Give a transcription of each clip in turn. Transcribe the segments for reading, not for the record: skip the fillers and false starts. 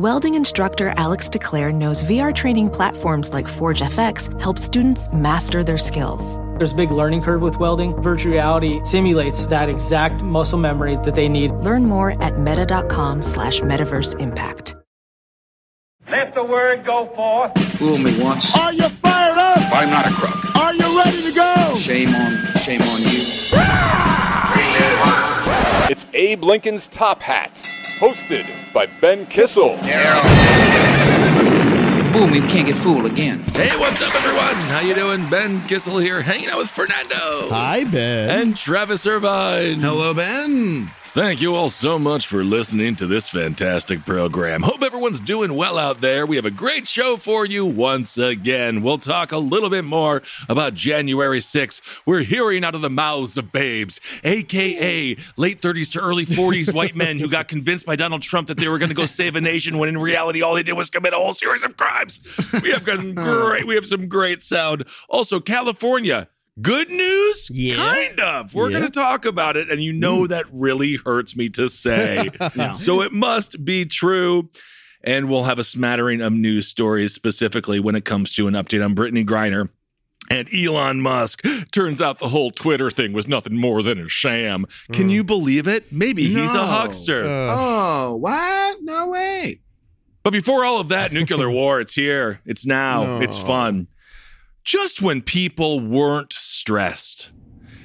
Welding instructor Alex DeClaire knows VR training platforms like ForgeFX help students master their skills. There's a big learning curve with welding. Virtual reality simulates that exact muscle memory that they need. Learn more at meta.com/metaverseimpact. Let the word go forth. Fool me once. Are you fired up? If I'm not a crook. Are you ready to go? Shame on you. It's Abe Lincoln's Top Hat. Hosted by Ben Kissel. Yeah. Boom, we can't get fooled again. Hey, what's up, everyone? How you doing? Ben Kissel here, hanging out with Fernando. Hi, Ben. And Travis Irvine. Hello, Ben. Thank you all so much for listening to this fantastic program. Hope everyone's doing well out there. We have a great show for you once again. We'll talk a little bit more about January 6th. We're hearing out of the mouths of babes, a.k.a. late 30s to early 40s white men who got convinced by Donald Trump that they were going to go save a nation when in reality all they did was commit a whole series of crimes. We have some great sound. Also, California. Good news? Yeah. Kind of. We're going to talk about it, and you know that really hurts me to say. No. So it must be true. And we'll have a smattering of news stories, specifically when it comes to an update on Brittany Griner and Elon Musk. Turns out the whole Twitter thing was nothing more than a sham. Can you believe it? Maybe he's a huckster. What? No way. But before all of that, nuclear war, it's here. It's now. No. It's fun. Just when people weren't stressed,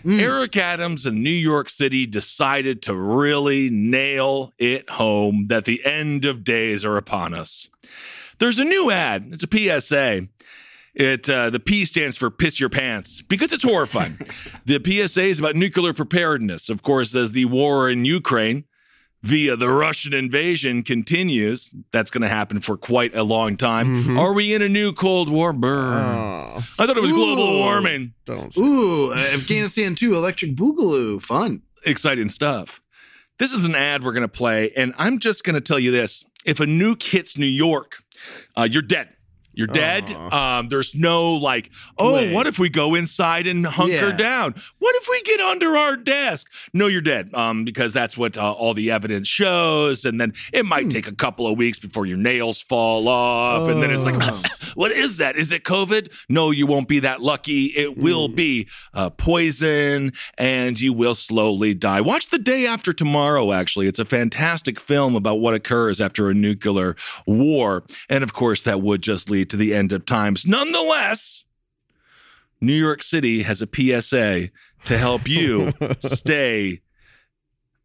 Eric Adams in New York City decided to really nail it home that the end of days are upon us. There's a new ad. It's a PSA. The P stands for piss your pants because it's horrifying. The PSA is about nuclear preparedness. Of course, as the war in Ukraine via the Russian invasion continues. That's going to happen for quite a long time. Mm-hmm. Are we in a new Cold War? Burn. I thought it was global warming. Afghanistan 2, Electric Boogaloo. Fun. Exciting stuff. This is an ad we're going to play, and I'm just going to tell you this. If a nuke hits New York, you're dead. You're dead. There's no like, what if we go inside and hunker down? What if we get under our desk? No, you're dead because that's what all the evidence shows. And then it might take a couple of weeks before your nails fall off. And then it's like, what is that? Is it COVID? No, you won't be that lucky. It will be poison and you will slowly die. Watch The Day After Tomorrow, actually. It's a fantastic film about what occurs after a nuclear war. And of course, that would just lead to the end of times. Nonetheless, New York City has a PSA to help you stay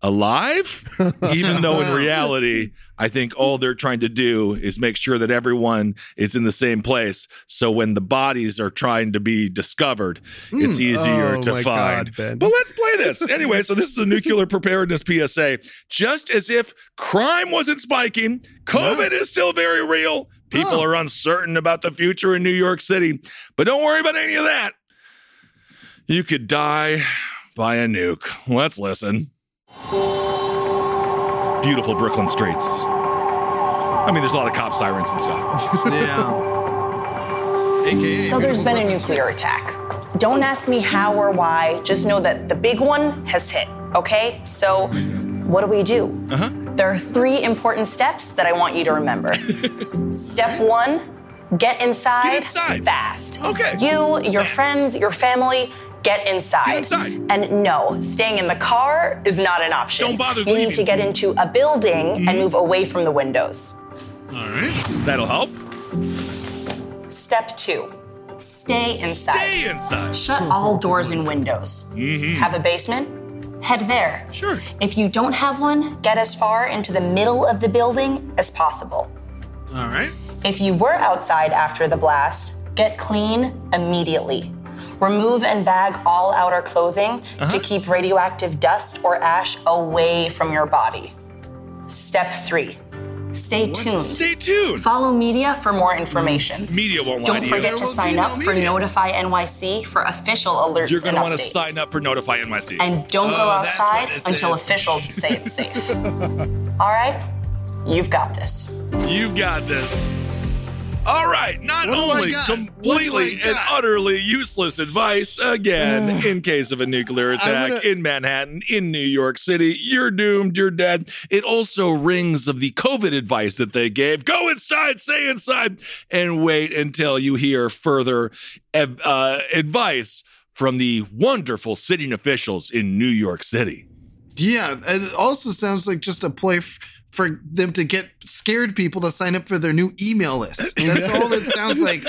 alive, even though in reality, I think all they're trying to do is make sure that everyone is in the same place. So when the bodies are trying to be discovered, it's easier to find. God, but let's play this. Anyway, so this is a nuclear preparedness PSA. Just as if crime wasn't spiking, COVID is still very real. People are uncertain about the future in New York City, but don't worry about any of that. You could die by a nuke. Let's listen. Beautiful Brooklyn streets. I mean, there's a lot of cop sirens and stuff. AKA so there's been a nuclear attack. Don't ask me how or why. Just know that the big one has hit, okay? So what do we do? There are three important steps that I want you to remember. Step one, get inside fast. Okay. You, your friends, your family, get inside. And no, staying in the car is not an option. Don't bother leaving. You need to get into a building and move away from the windows. All right, that'll help. Step two, stay inside. Shut all doors and windows. Have a basement? Head there. Sure. If you don't have one, get as far into the middle of the building as possible. All right. If you were outside after the blast, get clean immediately. Remove and bag all outer clothing to keep radioactive dust or ash away from your body. Step three, Stay tuned. Follow media for more information. Media won't lie to you. Don't forget to sign up for Notify NYC for official alerts and updates. You're going to want to sign up for Notify NYC. And don't go outside until officials say it's safe. All right? You've got this. You've got this. All right, not only completely and utterly useless advice, again, in case of a nuclear attack in Manhattan, in New York City, you're doomed, you're dead. It also rings of the COVID advice that they gave. Go inside, stay inside, and wait until you hear further advice from the wonderful sitting officials in New York City. Yeah, and it also sounds like just a play for them to get scared people to sign up for their new email list. That's all it sounds like.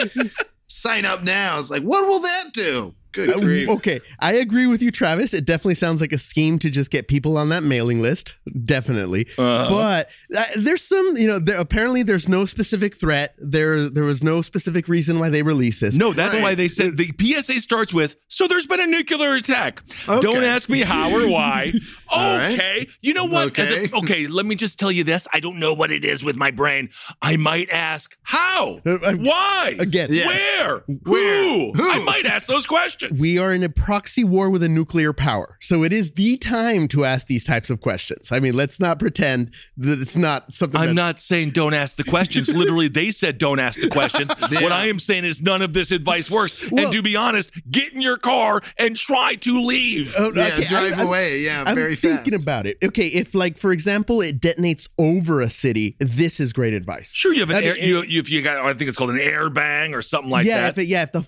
Sign up now. It's like, what will that do? Good grief. Okay, I agree with you, Travis. It definitely sounds like a scheme to just get people on that mailing list. Definitely. But there's some, apparently there's no specific threat. There was no specific reason why they released this. No, that's why they said the PSA starts with, so there's been a nuclear attack. Okay. Don't ask me how or why. Okay. Right. You know what? Okay. Let me just tell you this. I don't know what it is with my brain. I might ask how, why, again, where, who? I might ask those questions. We are in a proxy war with a nuclear power. So it is the time to ask these types of questions. I mean, let's not pretend that it's not something. I'm not saying don't ask the questions. Literally, they said don't ask the questions. Yeah. What I am saying is none of this advice works. Well, and to be honest, get in your car and try to leave. Drive away. Yeah, very fast. I'm thinking about it. Okay, if for example, it detonates over a city, this is great advice. Sure, you have I think it's called an airbang or something like that.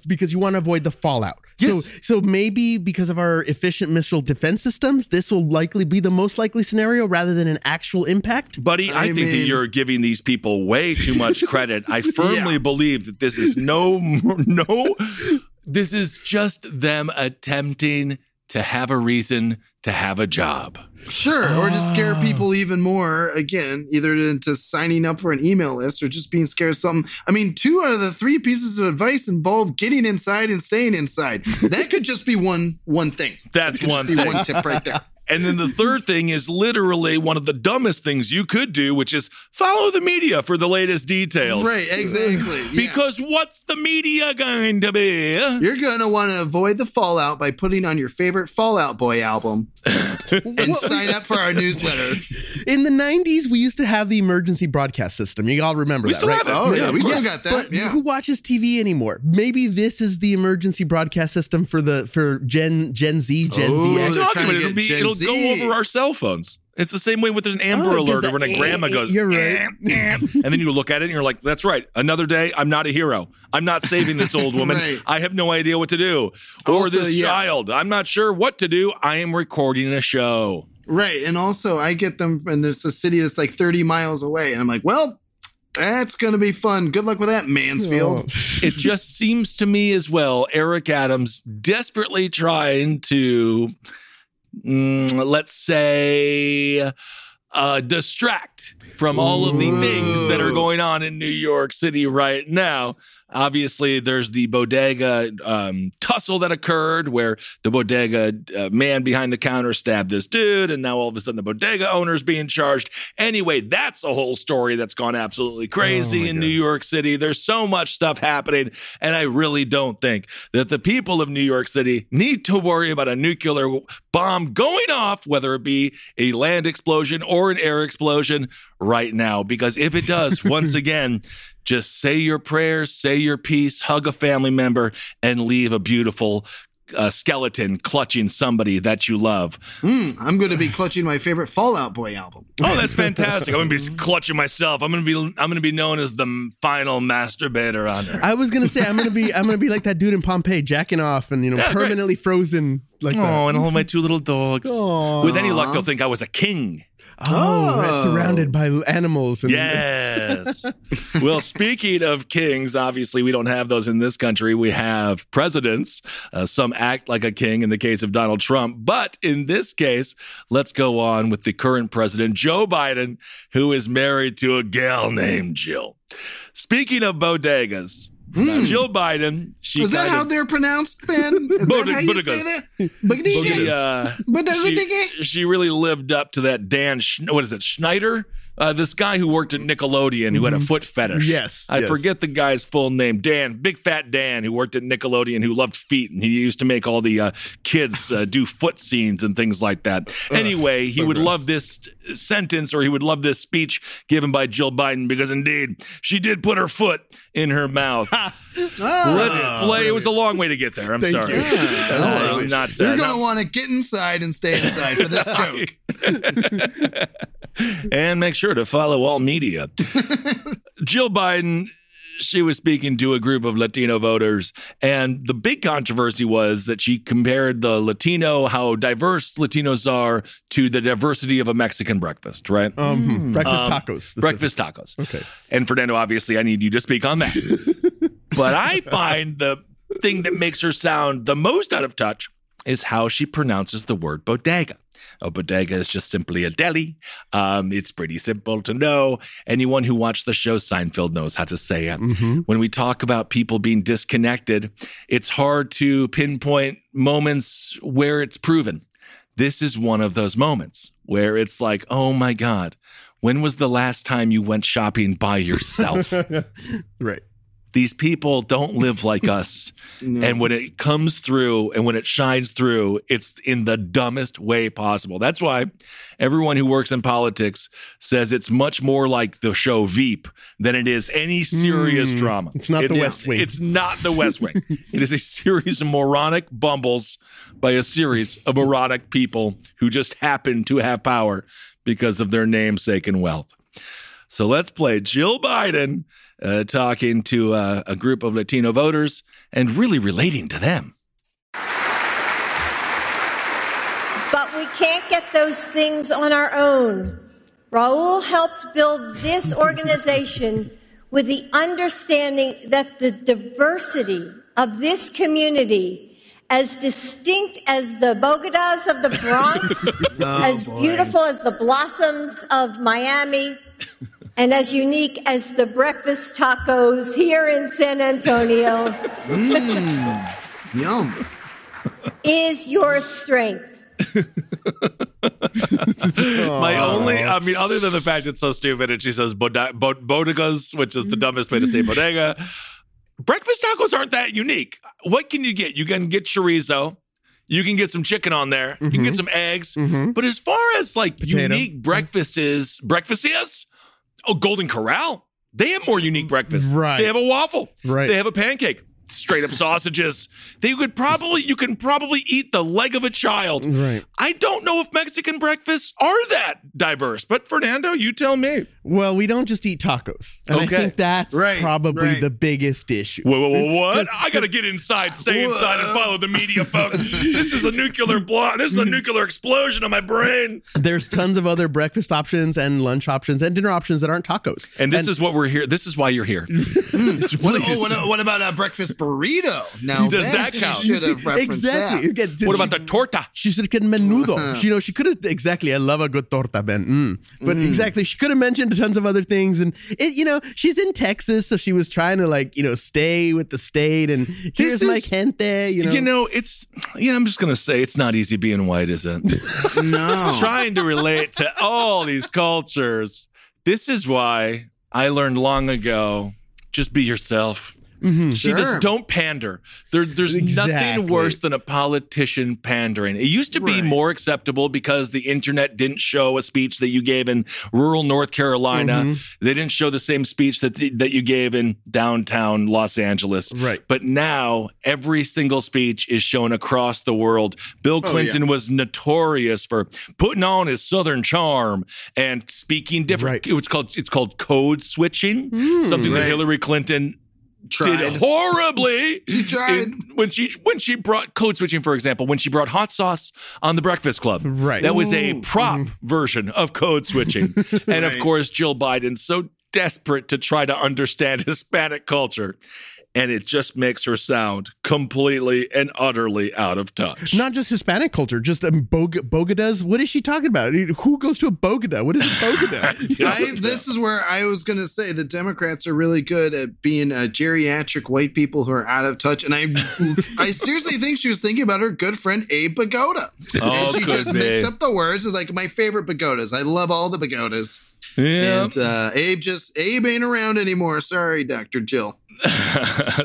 Because you want to avoid the fallout. Yes. So maybe because of our efficient missile defense systems, this will likely be the most likely scenario rather than an actual impact. Buddy, I think that you're giving these people way too much credit. I firmly believe that this is this is just them attempting to have a reason to have a job. Sure, or to scare people even more, again, either into signing up for an email list or just being scared of something. I mean, 2 out of the 3 pieces of advice involve getting inside and staying inside. That could just be one thing. That's one thing. One tip right there. And then the third thing is literally one of the dumbest things you could do, which is follow the media for the latest details. Right, exactly. Yeah. Because what's the media going to be? You're going to want to avoid the fallout by putting on your favorite Fall Out Boy album and sign up for our newsletter. In the 90s, we used to have the emergency broadcast system. You all remember that, right? Oh, yeah, we still got that. But who watches TV anymore? Maybe this is the emergency broadcast system for Gen Z. It'll go over our cell phones. It's the same way with an Amber Alert or when a grandma goes, you're right. And then you look at it and you're like, that's right. Another day, I'm not a hero. I'm not saving this old woman. Right. I have no idea what to do. Or this child. I'm not sure what to do. I am recording a show. Right. And also I get them and there's a city that's like 30 miles away. And I'm like, well, that's going to be fun. Good luck with that, Mansfield. It just seems to me as well, Eric Adams desperately trying to... let's say distract from all of the things that are going on in New York City right now. Obviously, there's the bodega tussle that occurred where the bodega man behind the counter stabbed this dude, and now all of a sudden the bodega owner's being charged. Anyway, that's a whole story that's gone absolutely crazy in New York City. There's so much stuff happening, and I really don't think that the people of New York City need to worry about a nuclear bomb going off, whether it be a land explosion or an air explosion right now, because if it does, once again, just say your prayers, say your peace, hug a family member, and leave a beautiful skeleton clutching somebody that you love. I'm going to be clutching my favorite Fall Out Boy album. Oh, that's fantastic. I'm going to be clutching myself. I'm going to be known as the final masturbator on Earth. I was going to say I'm going to be like that dude in Pompeii jacking off and permanently frozen like that. Oh, and all my 2 little dogs. Aww. With any luck, they'll think I was a king. Oh, surrounded by animals. Yes. Well, speaking of kings, obviously we don't have those in this country. We have presidents. Some act like a king in the case of Donald Trump. But in this case, let's go on with the current president, Joe Biden, who is married to a gal named Jill. Speaking of bodegas. Jill Biden. Is that how they're pronounced, Ben? Is that how you say that? She really lived up to that Dan Schneider This guy who worked at Nickelodeon who had a foot fetish. Yes. I forget the guy's full name. Dan, big fat Dan, who worked at Nickelodeon, who loved feet. And he used to make all the kids do foot scenes and things like that. Anyway, he would love this sentence, or he would love this speech given by Jill Biden, because indeed, she did put her foot in her mouth. Let's play. It was a long way to get there. I'm sorry. I'm not, you're going to want to get inside and stay inside for this joke. And make sure to follow all media. Jill Biden, she was speaking to a group of Latino voters, and the big controversy was that she compared the Latino, how diverse Latinos are, to the diversity of a Mexican breakfast, right? Breakfast tacos. Breakfast tacos. Okay. And Fernando, obviously, I need you to speak on that. But I find the thing that makes her sound the most out of touch is how she pronounces the word bodega. A bodega is just simply a deli. It's pretty simple to know. Anyone who watched the show Seinfeld knows how to say it. When we talk about people being disconnected, it's hard to pinpoint moments where it's proven. This is one of those moments where it's like, oh my God, when was the last time you went shopping by yourself? Right. These people don't live like us. No. And when it comes through and when it shines through, it's in the dumbest way possible. That's why everyone who works in politics says it's much more like the show Veep than it is any serious drama. It's not the West Wing. It's not the West Wing. It is a series of moronic bumbles by a series of moronic people who just happen to have power because of their namesake and wealth. So let's play Jill Biden talking to a group of Latino voters and really relating to them. But we can't get those things on our own. Raul helped build this organization with the understanding that the diversity of this community, as distinct as the Bogotas of the Bronx, beautiful as the blossoms of Miami, and as unique as the breakfast tacos here in San Antonio, yum, is your strength. My only, I mean, other than the fact it's so stupid, and she says bodegas, which is the dumbest way to say bodega, breakfast tacos aren't that unique. What can you get? You can get chorizo. You can get some chicken on there. You can get some eggs. But as far as like potato, unique breakfasts, oh, Golden Corral, they have more unique breakfasts. Right. They have a waffle. Right. They have a pancake. Straight up sausages. You can probably eat the leg of a child. Right. I don't know if Mexican breakfasts are that diverse, but Fernando, you tell me. Well, we don't just eat tacos. And I think that's probably the biggest issue. What? I gotta get inside, stay inside, and follow the media, folks. This is a nuclear block. This is a nuclear explosion in my brain. There's tons of other breakfast options and lunch options and dinner options that aren't tacos. And this is what we're here. This is why you're here. What about breakfast burrito? Now, does that count? Should have referenced that. Again, what about the torta? She should have said menudo. She could have, I love a good torta, Ben. But she could have mentioned tons of other things. And, she's in Texas, so she was trying to, stay with the state. And here's my gente, I'm just going to say it's not easy being white, is it? No. Trying to relate to all these cultures. This is why I learned long ago, just be yourself. Just don't pander. There's nothing worse than a politician pandering. It used to be more acceptable because the internet didn't show a speech that you gave in rural North Carolina. They didn't show the same speech that you gave in downtown Los Angeles. Right. But now every single speech is shown across the world. Bill Clinton was notorious for putting on his Southern charm and speaking different. Right. It's called code switching, something that Hillary Clinton did horribly. She tried when she brought code switching, for example, when she brought hot sauce on The Breakfast Club. Right. That was a prop version of code switching. And of course, Jill Biden, so desperate to try to understand Hispanic culture, and it just makes her sound completely and utterly out of touch. Not just Hispanic culture, just Bogotas. What is she talking about? Who goes to a Bogota? What is a Bogota? This is where I was going to say the Democrats are really good at being geriatric white people who are out of touch. And I seriously think she was thinking about her good friend, Abe Pagoda. Oh, and she just mixed up the words. It's like, my favorite pagodas. I love all the pagodas. Yeah. And Abe ain't around anymore. Sorry, Dr. Jill.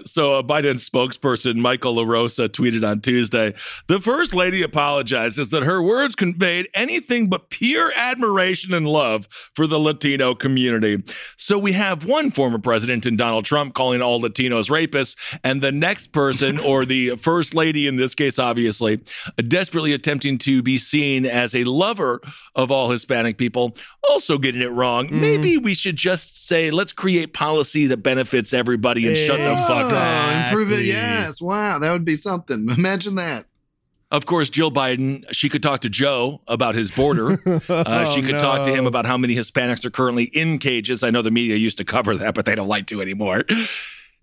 So a Biden spokesperson, Michael LaRosa, tweeted on Tuesday, the First Lady apologizes that her words conveyed anything but pure admiration and love for the Latino community. So we have one former president in Donald Trump calling all Latinos rapists, and the next person, or the First Lady in this case, obviously, desperately attempting to be seen as a lover of all Hispanic people, also getting it wrong. Mm. Maybe we should just say, let's create policy that benefits everybody and shut the fuck up. Improve it, yes. Wow, that would be something. Imagine that. Of course, Jill Biden, she could talk to Joe about his border. She could talk to him about how many Hispanics are currently in cages. I know the media used to cover that, but they don't like to anymore.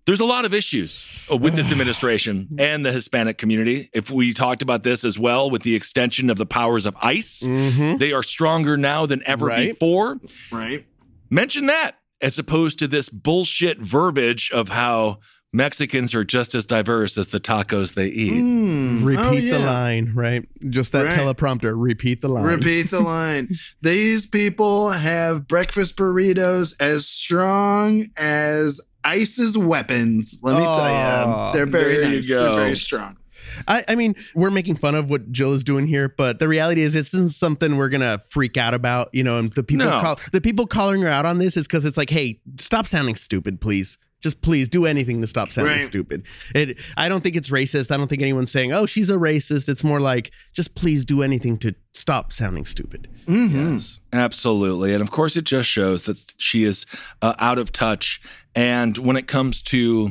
There's a lot of issues with this administration and the Hispanic community. If we talked about this as well with the extension of the powers of ICE, they are stronger now than ever before. Right. Mention that as opposed to this bullshit verbiage of how Mexicans are just as diverse as the tacos they eat. Repeat the line, right? Just that teleprompter. Repeat the line. Repeat the line. These people have breakfast burritos as strong as ICE's weapons. Let me tell you, they're very nice. They're very strong. I mean, we're making fun of what Jill is doing here, but the reality is this isn't something we're going to freak out about, you know, and the people calling her out on this is because it's like, hey, stop sounding stupid, please. Just please do anything to stop sounding stupid. I don't think it's racist. I don't think anyone's saying, oh, she's a racist. It's more like, just please do anything to stop sounding stupid. Mm-hmm. Yes, absolutely. And of course, it just shows that she is out of touch. And when it comes to,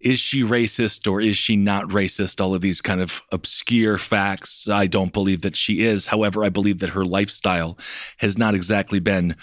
is she racist or is she not racist? All of these kind of obscure facts. I don't believe that she is. However, I believe that her lifestyle has not exactly been...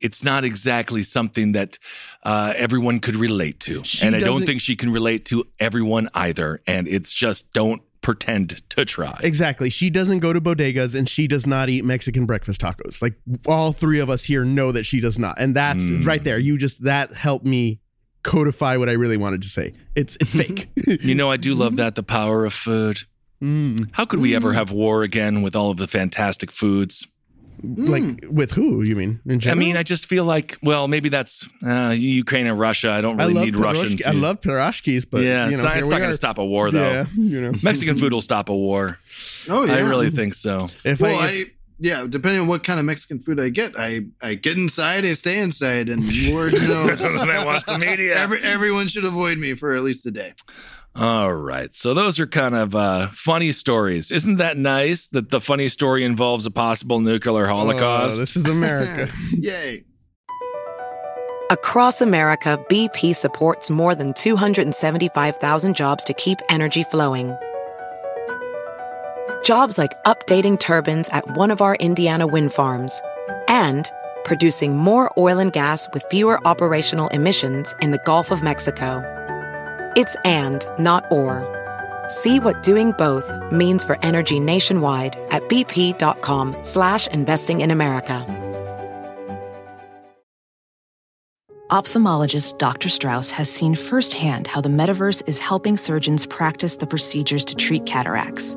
it's not exactly something that everyone could relate to. And I don't think she can relate to everyone either. And it's just don't pretend to try. Exactly. She doesn't go to bodegas and she does not eat Mexican breakfast tacos. Like all three of us here know that she does not. And that's right there. That helped me codify what I really wanted to say. It's fake. You know, I do love that. The power of food. How could we ever have war again with all of the fantastic foods? Like with who you mean? In general? I mean, I just feel like, well, maybe that's Ukraine and Russia. I don't really need Russian food. I love pierogies, but yeah, it's not going to stop a war, though. Yeah, you know. Mexican food will stop a war. Oh, yeah, I really think so. Yeah, depending on what kind of Mexican food I get, I get inside, I stay inside, and Lord knows. I watch the media. Everyone should avoid me for at least a day. All right. So those are kind of funny stories. Isn't that nice that the funny story involves a possible nuclear holocaust? Oh, this is America. Yay. Across America, BP supports more than 275,000 jobs to keep energy flowing. Jobs like updating turbines at one of our Indiana wind farms and producing more oil and gas with fewer operational emissions in the Gulf of Mexico. It's and, not or. See what doing both means for energy nationwide at bp.com/investing in America. Ophthalmologist Dr. Strauss has seen firsthand how the metaverse is helping surgeons practice the procedures to treat cataracts.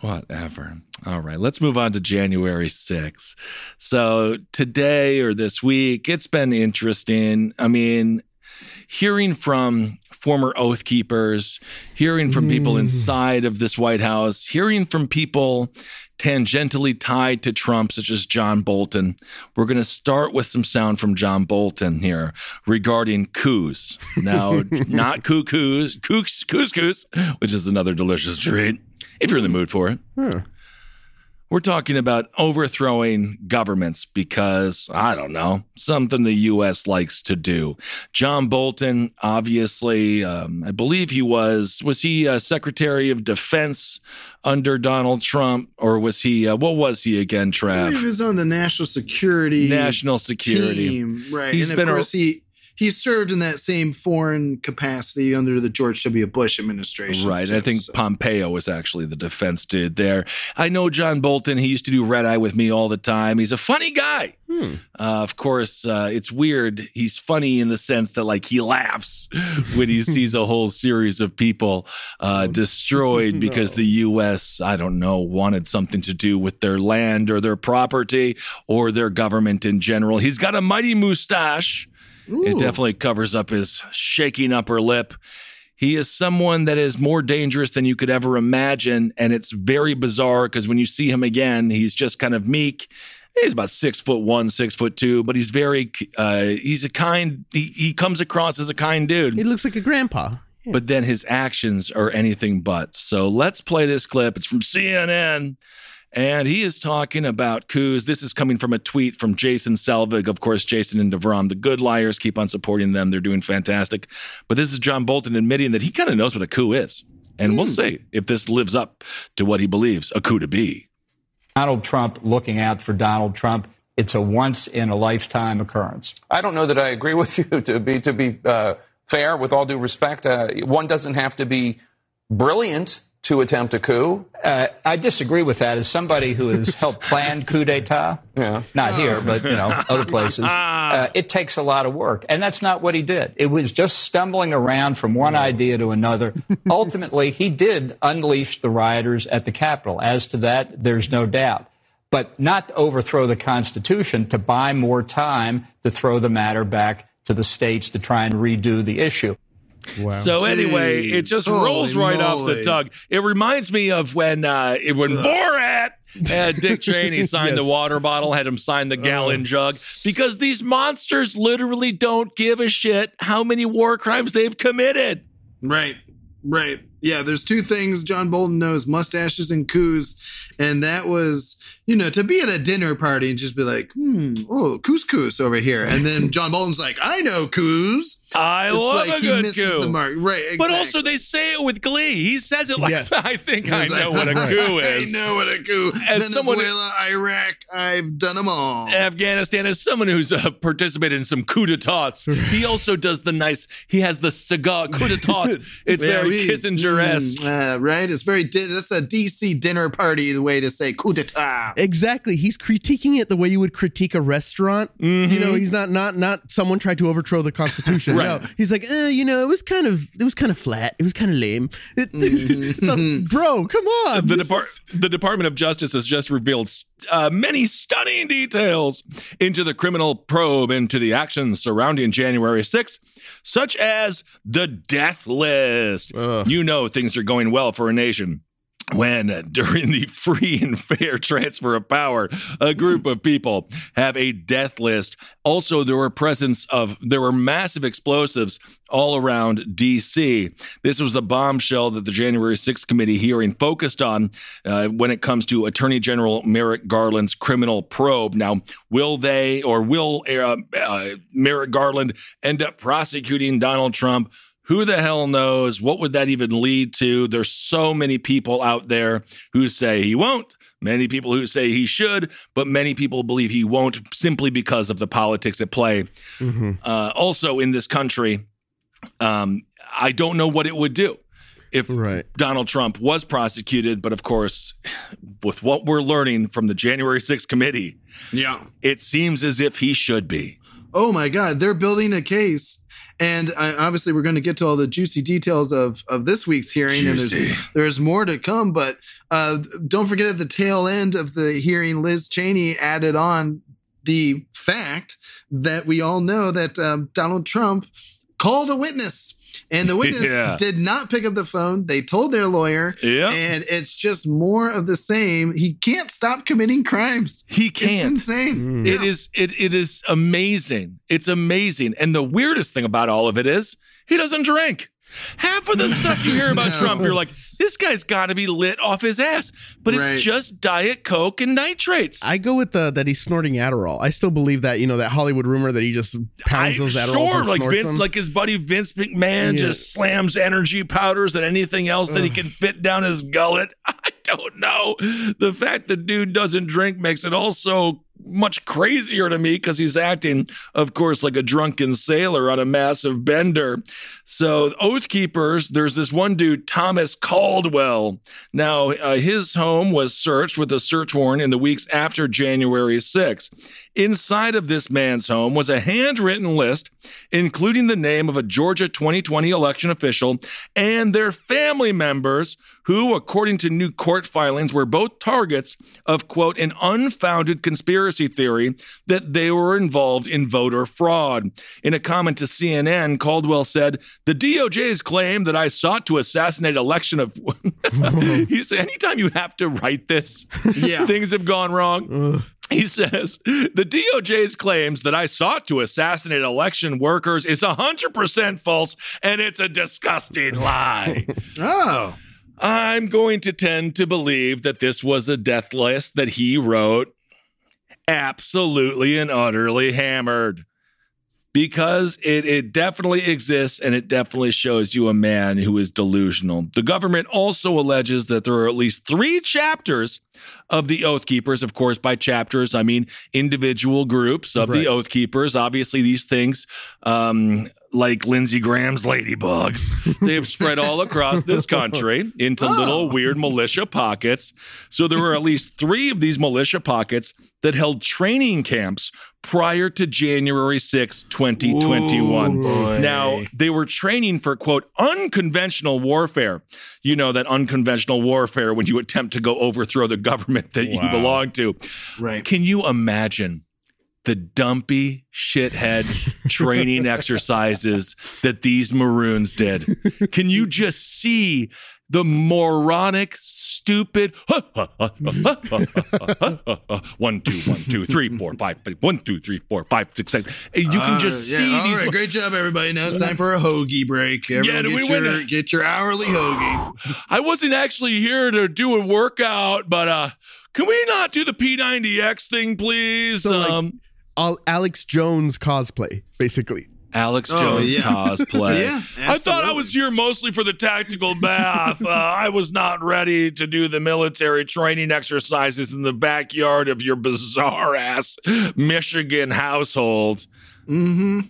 Whatever. All right, let's move on to January 6th. So today or this week, it's been interesting. I mean, hearing from former Oath Keepers, hearing from people inside of this White House, hearing from people tangentially tied to Trump, such as John Bolton. We're going to start with some sound from John Bolton here regarding coups. Now, not cuckoos, couscous, which is another delicious treat. if you're in the mood for it. Yeah. We're talking about overthrowing governments because, I don't know, something the U.S. likes to do. John Bolton, obviously, I believe he was he Secretary of Defense under Donald Trump? Or was he, what was he again, Trav? I believe he was on the National Security team. Right. He's and of been course, he served in that same foreign capacity under the George W. Bush administration. Right. Too, I think so. Pompeo was actually the defense dude there. I know John Bolton. He used to do Red Eye with me all the time. He's a funny guy. Of course, it's weird. He's funny in the sense that, like, he laughs when he sees a whole series of people destroyed because the U.S., I don't know, wanted something to do with their land or their property or their government in general. He's got a mighty mustache. Ooh. It definitely covers up his shaking upper lip. He is someone that is more dangerous than you could ever imagine, and it's very bizarre because when you see him again, he's just kind of meek. He's about 6'1", 6'2", but he's very he's a kind. He comes across as a kind dude. He looks like a grandpa. Yeah. But then his actions are anything but. So let's play this clip. It's from CNN. And he is talking about coups. This is coming from a tweet from Jason Selvig. Of course, Jason and Devram, the good liars, keep on supporting them. They're doing fantastic. But this is John Bolton admitting that he kind of knows what a coup is. And we'll see if this lives up to what he believes a coup to be. Donald Trump looking out for Donald Trump. It's a once-in-a-lifetime occurrence. I don't know that I agree with you, to be fair, with all due respect. One doesn't have to be brilliant to attempt a coup? I disagree with that. As somebody who has helped plan coup d'etat, not here, but other places, it takes a lot of work. And that's not what he did. It was just stumbling around from one idea to another. Ultimately, he did unleash the rioters at the Capitol. As to that, there's no doubt. But not to overthrow the Constitution, to buy more time to throw the matter back to the states to try and redo the issue. Wow. So anyway, it just rolls right off the tongue. It reminds me of when Borat had Dick Cheney signed the water bottle, had him sign the gallon jug, because these monsters literally don't give a shit how many war crimes they've committed. Right. Yeah, there's two things John Bolton knows, mustaches and coups. And that was, to be at a dinner party and just be like, couscous over here. And then John Bolton's like, I know coups. I love a good coup. The mark. Right, exactly. But also they say it with glee. He says it like, I think I know what a coup is. I know what a coup. As Venezuela, Iraq, I've done them all. Afghanistan, as someone who's participated in some coup d'etats, he also does the nice, he has the cigar coup d'etat. It's very Kissinger-esque. Right? It's very, that's a DC dinner party way to say coup d'etat. Exactly. He's critiquing it the way you would critique a restaurant. Mm-hmm. He's not someone tried to overthrow the Constitution. Right. No, he's like, it was kind of flat. It was kind of lame. Bro, come on. The Department of Justice has just revealed many stunning details into the criminal probe into the actions surrounding January 6th, such as the death list. Things are going well for a nation when during the free and fair transfer of power, a group of people have a death list. Also, there were massive explosives all around D.C. This was a bombshell that the January 6th committee hearing focused on when it comes to Attorney General Merrick Garland's criminal probe. Now, will Merrick Garland end up prosecuting Donald Trump? Who the hell knows? What would that even lead to? There's so many people out there who say he won't, many people who say he should, but many people believe he won't simply because of the politics at play. Mm-hmm. Also in this country, I don't know what it would do if Donald Trump was prosecuted. But of course, with what we're learning from the January 6th committee, it seems as if he should be. Oh, my God. They're building a case. And obviously, we're going to get to all the juicy details of this week's hearing. Juicy. And there's more to come. But don't forget, at the tail end of the hearing, Liz Cheney added on the fact that we all know that Donald Trump called a witness. And the witness did not pick up the phone. They told their lawyer. Yep. And it's just more of the same. He can't stop committing crimes. He can't. It's insane. It is amazing. It's amazing. And the weirdest thing about all of it is he doesn't drink. Half of the stuff you hear about Trump, you're like, this guy's got to be lit off his ass. But it's just Diet Coke and nitrates. I go with that he's snorting Adderall. I still believe that, you know, that Hollywood rumor that he just pounds those Adderalls and like snorts them. Like his buddy Vince McMahon just slams energy powders and anything else that he can fit down his gullet. I don't know. The fact the dude doesn't drink makes it also much crazier to me because he's acting, of course, like a drunken sailor on a massive bender. So Oath Keepers, there's this one dude, Thomas Caldwell. Now, his home was searched with a search warrant in the weeks after January 6th. Inside of this man's home was a handwritten list, including the name of a Georgia 2020 election official and their family members who, according to new court filings, were both targets of, quote, an unfounded conspiracy theory that they were involved in voter fraud. In a comment to CNN, Caldwell said, the DOJ's claim that I sought to assassinate election of... He said, anytime you have to write this, things have gone wrong. He says, the DOJ's claims that I sought to assassinate election workers is 100% false, and it's a disgusting lie. Oh. I'm going to tend to believe that this was a death list that he wrote absolutely and utterly hammered because it definitely exists and it definitely shows you a man who is delusional. The government also alleges that there are at least 3 chapters of the Oath Keepers. Of course, by chapters, I mean individual groups of the Oath Keepers. Obviously, these things... like Lindsey Graham's ladybugs, they've spread all across this country into little weird militia pockets. So there were at least 3 of these militia pockets that held training camps prior to January 6, 2021. Ooh, now, they were training for, quote, unconventional warfare. You know, that unconventional warfare when you attempt to go overthrow the government that you belong to. Right. Can you imagine the dumpy shithead training exercises that these maroons did? Can you just see the moronic, stupid 1, 2, 1, 2, 3, 4, 5, 1, 2, 3, 4, 5, 6, 7. You can just see these. Right, great job, everybody. Now it's time for a hoagie break. Everyone get your hourly hoagie. I wasn't actually here to do a workout, but can we not do the P90X thing, please? So, Alex Jones cosplay, basically. Alex Jones cosplay. I thought I was here mostly for the tactical bath. I was not ready to do the military training exercises in the backyard of your bizarre-ass Michigan household. Mm-hmm.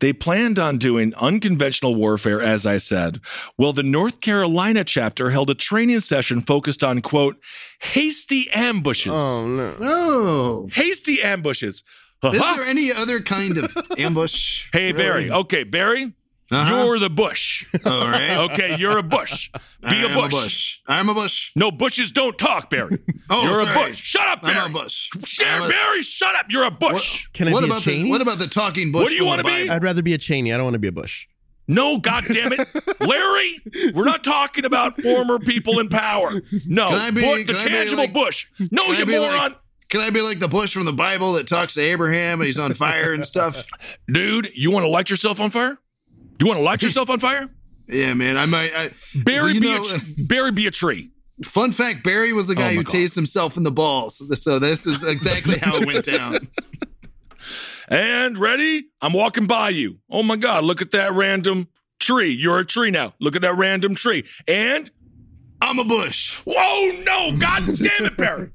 They planned on doing unconventional warfare, as I said. Well, the North Carolina chapter held a training session focused on, quote, hasty ambushes. Oh, no. Oh. Hasty ambushes. Is there any other kind of ambush? Hey, really? Barry. Okay, Barry, you're the bush. All right. Okay, you're a bush. I'm a bush. No, bushes don't talk, Barry. You're a bush. Shut up, Barry. I'm a bush. Barry, shut up. You're a bush. What, can I be a Cheney? What about the talking bush? What do you want to be? I'd rather be a Cheney. I don't want to be a bush. No, goddammit. Larry, we're not talking about former people in power. No, the tangible bush. No, you moron. Can I be like the bush from the Bible that talks to Abraham and he's on fire and stuff? Dude, you want to light yourself on fire? Do you want to light yourself on fire? Yeah, man. I might. Barry be a tree. Fun fact, Barry was the guy who tased himself in the balls. So this is exactly how it went down. And ready? I'm walking by you. Oh, my God. Look at that random tree. You're a tree now. Look at that random tree. And I'm a bush. Whoa, no. God damn it, Barry.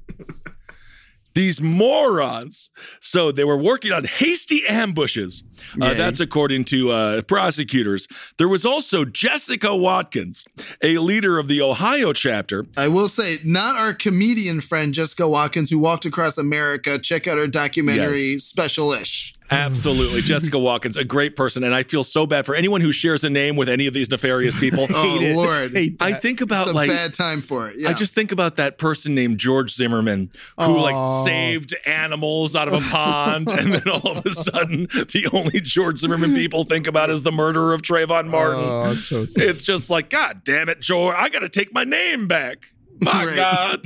These morons. So they were working on hasty ambushes. That's according to prosecutors. There was also Jessica Watkins, a leader of the Ohio chapter. I will say, not our comedian friend, Jessica Watkins, who walked across America. Check out her documentary, Special-ish. Absolutely. Jessica Watkins, a great person. And I feel so bad for anyone who shares a name with any of these nefarious people. Lord. I think about it's a bad time for it. Yeah. I just think about that person named George Zimmerman who saved animals out of a pond. And then all of a sudden, the only George Zimmerman people think about is the murderer of Trayvon Martin. Oh, it's so sad. It's just like, God damn it, George. I got to take my name back. My God.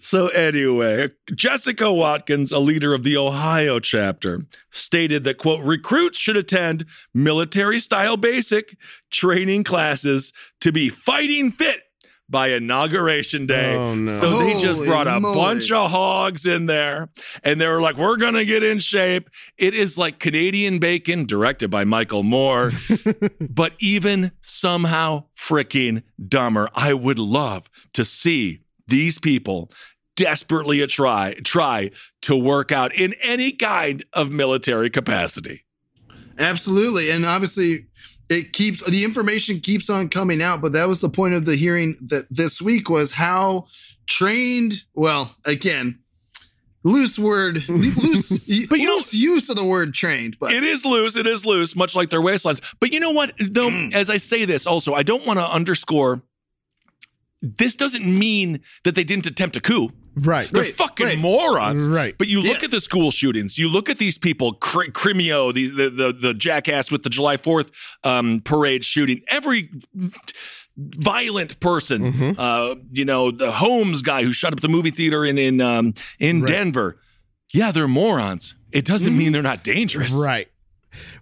So anyway, Jessica Watkins, a leader of the Ohio chapter, stated that, quote, recruits should attend military-style basic training classes to be fighting fit by Inauguration Day. Oh, no. So holy they just brought a bunch of hogs in there, and they were like, we're going to get in shape. It is like Canadian Bacon, directed by Michael Moore, but even somehow freaking dumber. I would love to see these people desperately try to work out in any kind of military capacity. Absolutely. And obviously, the information keeps on coming out, but that was the point of the hearing that this week was how trained, well, again, loose use of the word trained. But it is loose, much like their waistlines. But you know what, though, as I say this also, I don't want to underscore, this doesn't mean that they didn't attempt a coup. Right. They're fucking morons. Right. But you look at the school shootings, you look at these people, Crimeo, the jackass with the July 4th parade shooting, every violent person, the Holmes guy who shut up the movie theater in Denver. Yeah, they're morons. It doesn't mean they're not dangerous. Right.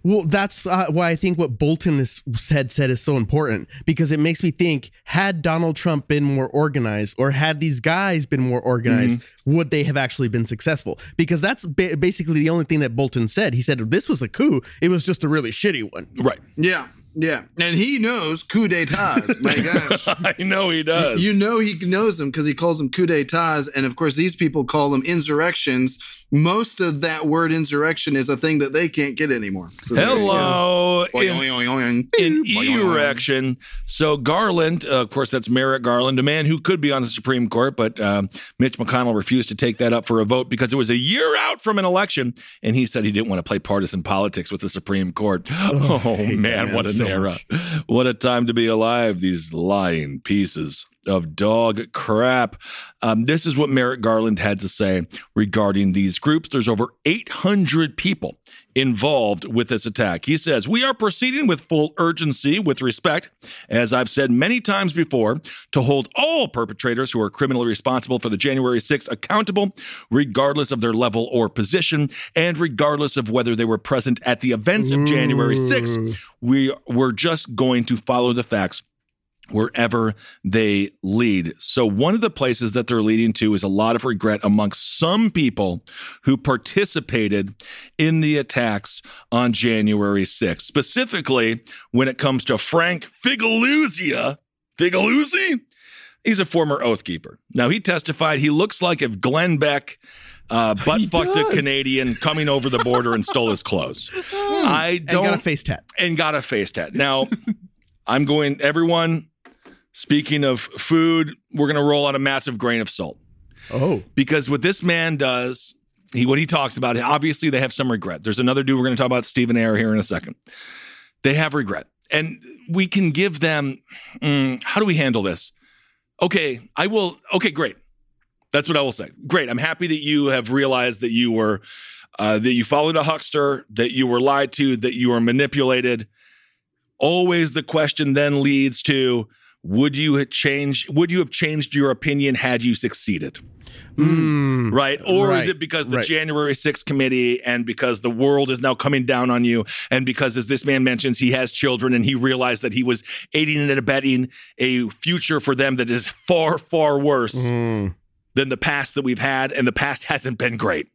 Well, that's why I think what Bolton said is so important, because it makes me think, had Donald Trump been more organized, or had these guys been more organized, would they have actually been successful? Because that's basically the only thing that Bolton said. He said, this was a coup. It was just a really shitty one. Right. Yeah. Yeah. And he knows coup d'etats. My gosh. I know he does. You know he knows them because he calls them coup d'etats. And of course, these people call them insurrections. Most of that word insurrection is a thing that they can't get anymore. So hello. Erection. So Garland, of course, that's Merrick Garland, a man who could be on the Supreme Court. But Mitch McConnell refused to take that up for a vote because it was a year out from an election. And he said he didn't want to play partisan politics with the Supreme Court. Oh, man. What a era. What a time to be alive, these lying pieces of dog crap. This is what Merrick Garland had to say regarding these groups. There's over 800 people involved with this attack. He says, we are proceeding with full urgency with respect, as I've said many times before, to hold all perpetrators who are criminally responsible for the January 6th accountable, regardless of their level or position, and regardless of whether they were present at the events of January 6th. We're just going to follow the facts wherever they lead. So one of the places that they're leading to is a lot of regret amongst some people who participated in the attacks on January 6th, specifically when it comes to Frank Figliuzzi. Figliuzzi? He's a former Oath Keeper. Now, he testified he looks like if Glenn Beck butt-fucked a Canadian coming over the border and stole his clothes. And got a face tat. Now, everyone... Speaking of food, we're going to roll out a massive grain of salt. Oh. Because what this man does, what he talks about, obviously they have some regret. There's another dude we're going to talk about, Stephen Ayers, here in a second. They have regret. And we can give them, how do we handle this? Okay, great. That's what I will say. Great. I'm happy that you have realized that you were, that you followed a huckster, that you were lied to, that you were manipulated. Always the question then leads to, would you have changed your opinion had you succeeded? Right? Or is it because the January 6th committee and because the world is now coming down on you and because, as this man mentions, he has children and he realized that he was aiding and abetting a future for them that is far, far worse than the past that we've had, and the past hasn't been great.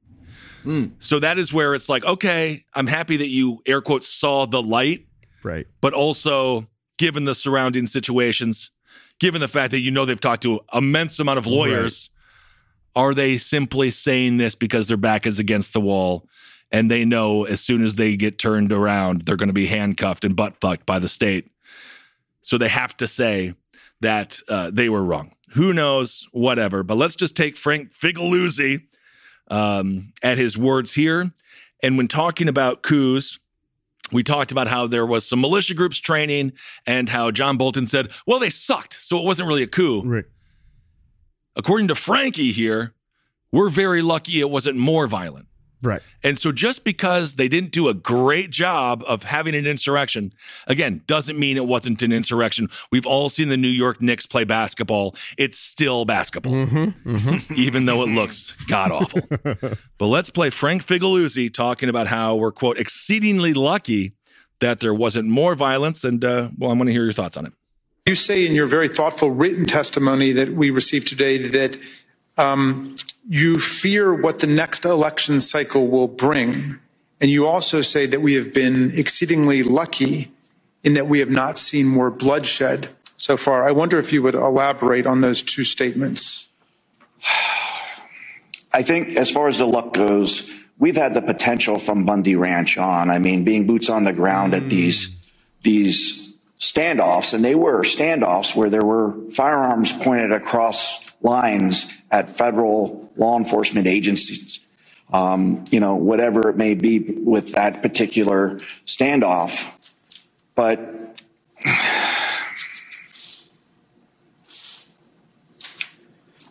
So that is where it's like, okay, I'm happy that you, air quotes, saw the light. Right. But also... given the surrounding situations, given the fact that they've talked to an immense amount of lawyers, are they simply saying this because their back is against the wall and they know as soon as they get turned around, they're going to be handcuffed and butt-fucked by the state? So they have to say that they were wrong. Who knows? Whatever. But let's just take Frank Figliuzzi at his words here. And when talking about coups, we talked about how there was some militia groups training and how John Bolton said, well, they sucked, so it wasn't really a coup. Right. According to Frankie here, we're very lucky it wasn't more violent. Right. And so just because they didn't do a great job of having an insurrection, again, doesn't mean it wasn't an insurrection. We've all seen the New York Knicks play basketball. It's still basketball, even though it looks god-awful. But let's play Frank Figliuzzi talking about how we're, quote, exceedingly lucky that there wasn't more violence. And, well, I want to hear your thoughts on it. You say in your very thoughtful written testimony that we received today that you fear what the next election cycle will bring. And you also say that we have been exceedingly lucky in that we have not seen more bloodshed so far. I wonder if you would elaborate on those two statements. I think as far as the luck goes, we've had the potential from Bundy Ranch on. I mean, being boots on the ground at these standoffs, and they were standoffs where there were firearms pointed across lines at federal law enforcement agencies, you know, whatever it may be with that particular standoff. But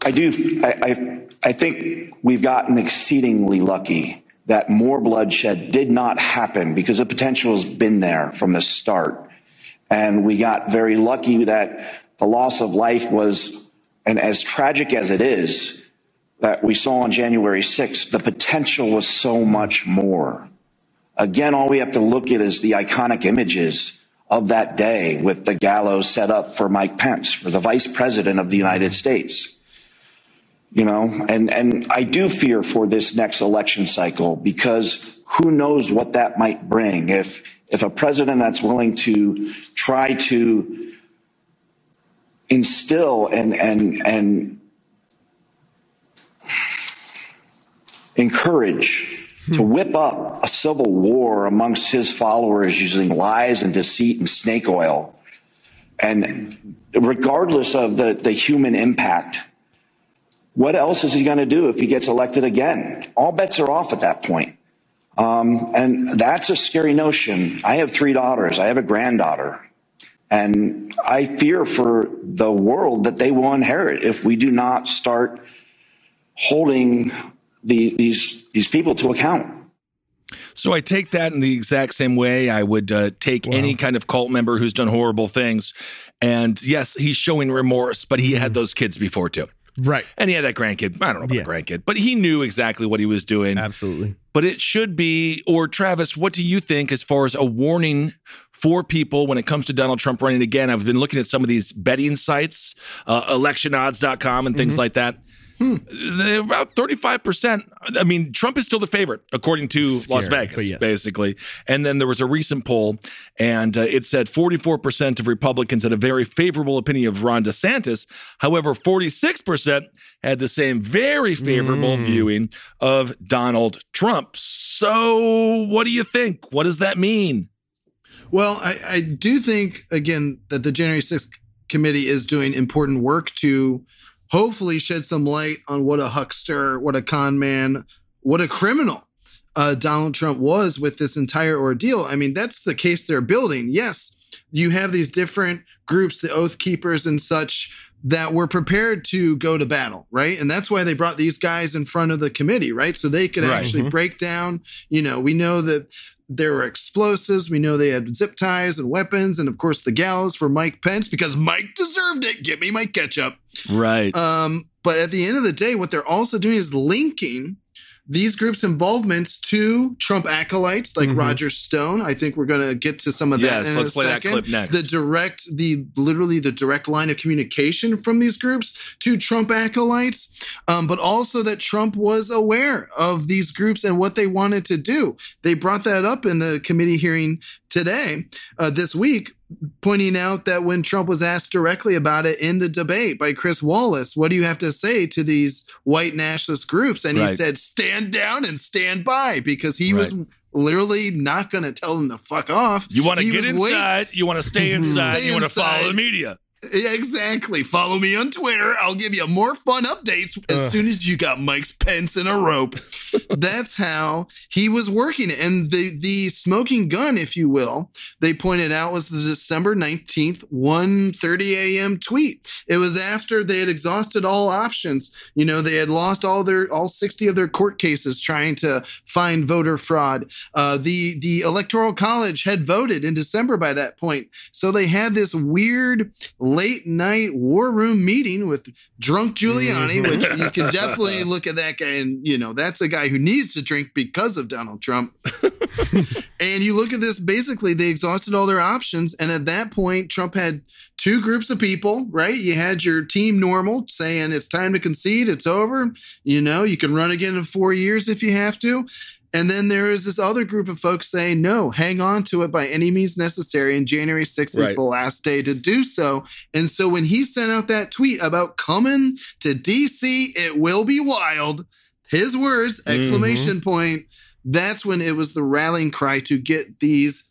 I think we've gotten exceedingly lucky that more bloodshed did not happen because the potential has been there from the start. And we got very lucky that the loss of life was, and as tragic as it is, that we saw on January 6th, the potential was so much more. Again, all we have to look at is the iconic images of that day with the gallows set up for Mike Pence, for the vice president of the United States. You know, and I do fear for this next election cycle because who knows what that might bring. If a president that's willing to try to instill and encourage to whip up a civil war amongst his followers using lies and deceit and snake oil, and regardless of the human impact, what else is he going to do if he gets elected again? All bets are off at that point. And that's a scary notion. I have three daughters. I have a granddaughter. And I fear for the world that they will inherit if we do not start holding these people to account. So I take that in the exact same way I would take any kind of cult member who's done horrible things. And yes, he's showing remorse, but he had those kids before too. Right. And he had that grandkid. I don't know about the grandkid, but he knew exactly what he was doing. Absolutely. But it should be, or Travis, what do you think as far as a warning for people when it comes to Donald Trump running again? I've been looking at some of these betting sites, electionodds.com and things like that. About 35%. I mean, Trump is still the favorite, according to Las Vegas, basically. And then there was a recent poll, and it said 44% of Republicans had a very favorable opinion of Ron DeSantis. However, 46% had the same very favorable viewing of Donald Trump. So what do you think? What does that mean? Well, I do think, again, that the January 6th committee is doing important work to hopefully shed some light on what a huckster, what a con man, what a criminal Donald Trump was with this entire ordeal. I mean, that's the case they're building. Yes, you have these different groups, the Oath Keepers and such, that were prepared to go to battle, right? And that's why they brought these guys in front of the committee, right? So they could actually break down, you know, we know that there were explosives. We know they had zip ties and weapons. And, of course, the gallows for Mike Pence because Mike deserved it. Give me my ketchup. Right. But at the end of the day, what they're also doing is linking these groups' involvements to Trump acolytes like Roger Stone. I think we're going to get to some of that in a second. That clip next. The direct line of communication from these groups to Trump acolytes, but also that Trump was aware of these groups and what they wanted to do. They brought that up in the committee hearing today, this week, pointing out that when Trump was asked directly about it in the debate by Chris Wallace, what do you have to say to these white nationalist groups? And he said, stand down and stand by, because he was literally not going to tell them to fuck off. You want to get inside. You want to stay inside. You want to follow the media. Exactly. Follow me on Twitter. I'll give you more fun updates as soon as you got Mike's pence in a rope. That's how he was working. And the smoking gun, if you will, they pointed out was the December 19th, 1:30 a.m. tweet. It was after they had exhausted all options. You know, they had lost all 60 of their court cases trying to find voter fraud. The Electoral College had voted in December by that point. So they had this weird late night war room meeting with drunk Giuliani, which you can definitely look at that guy. And, you know, that's a guy who needs to drink because of Donald Trump. And you look at this, basically, they exhausted all their options. And at that point, Trump had two groups of people, right? You had your team normal saying it's time to concede. It's over. You know, you can run again in 4 years if you have to. And then there is this other group of folks saying, no, hang on to it by any means necessary. And January 6th is the last day to do so. And so when he sent out that tweet about coming to D.C., it will be wild. His words, exclamation point. That's when it was the rallying cry to get these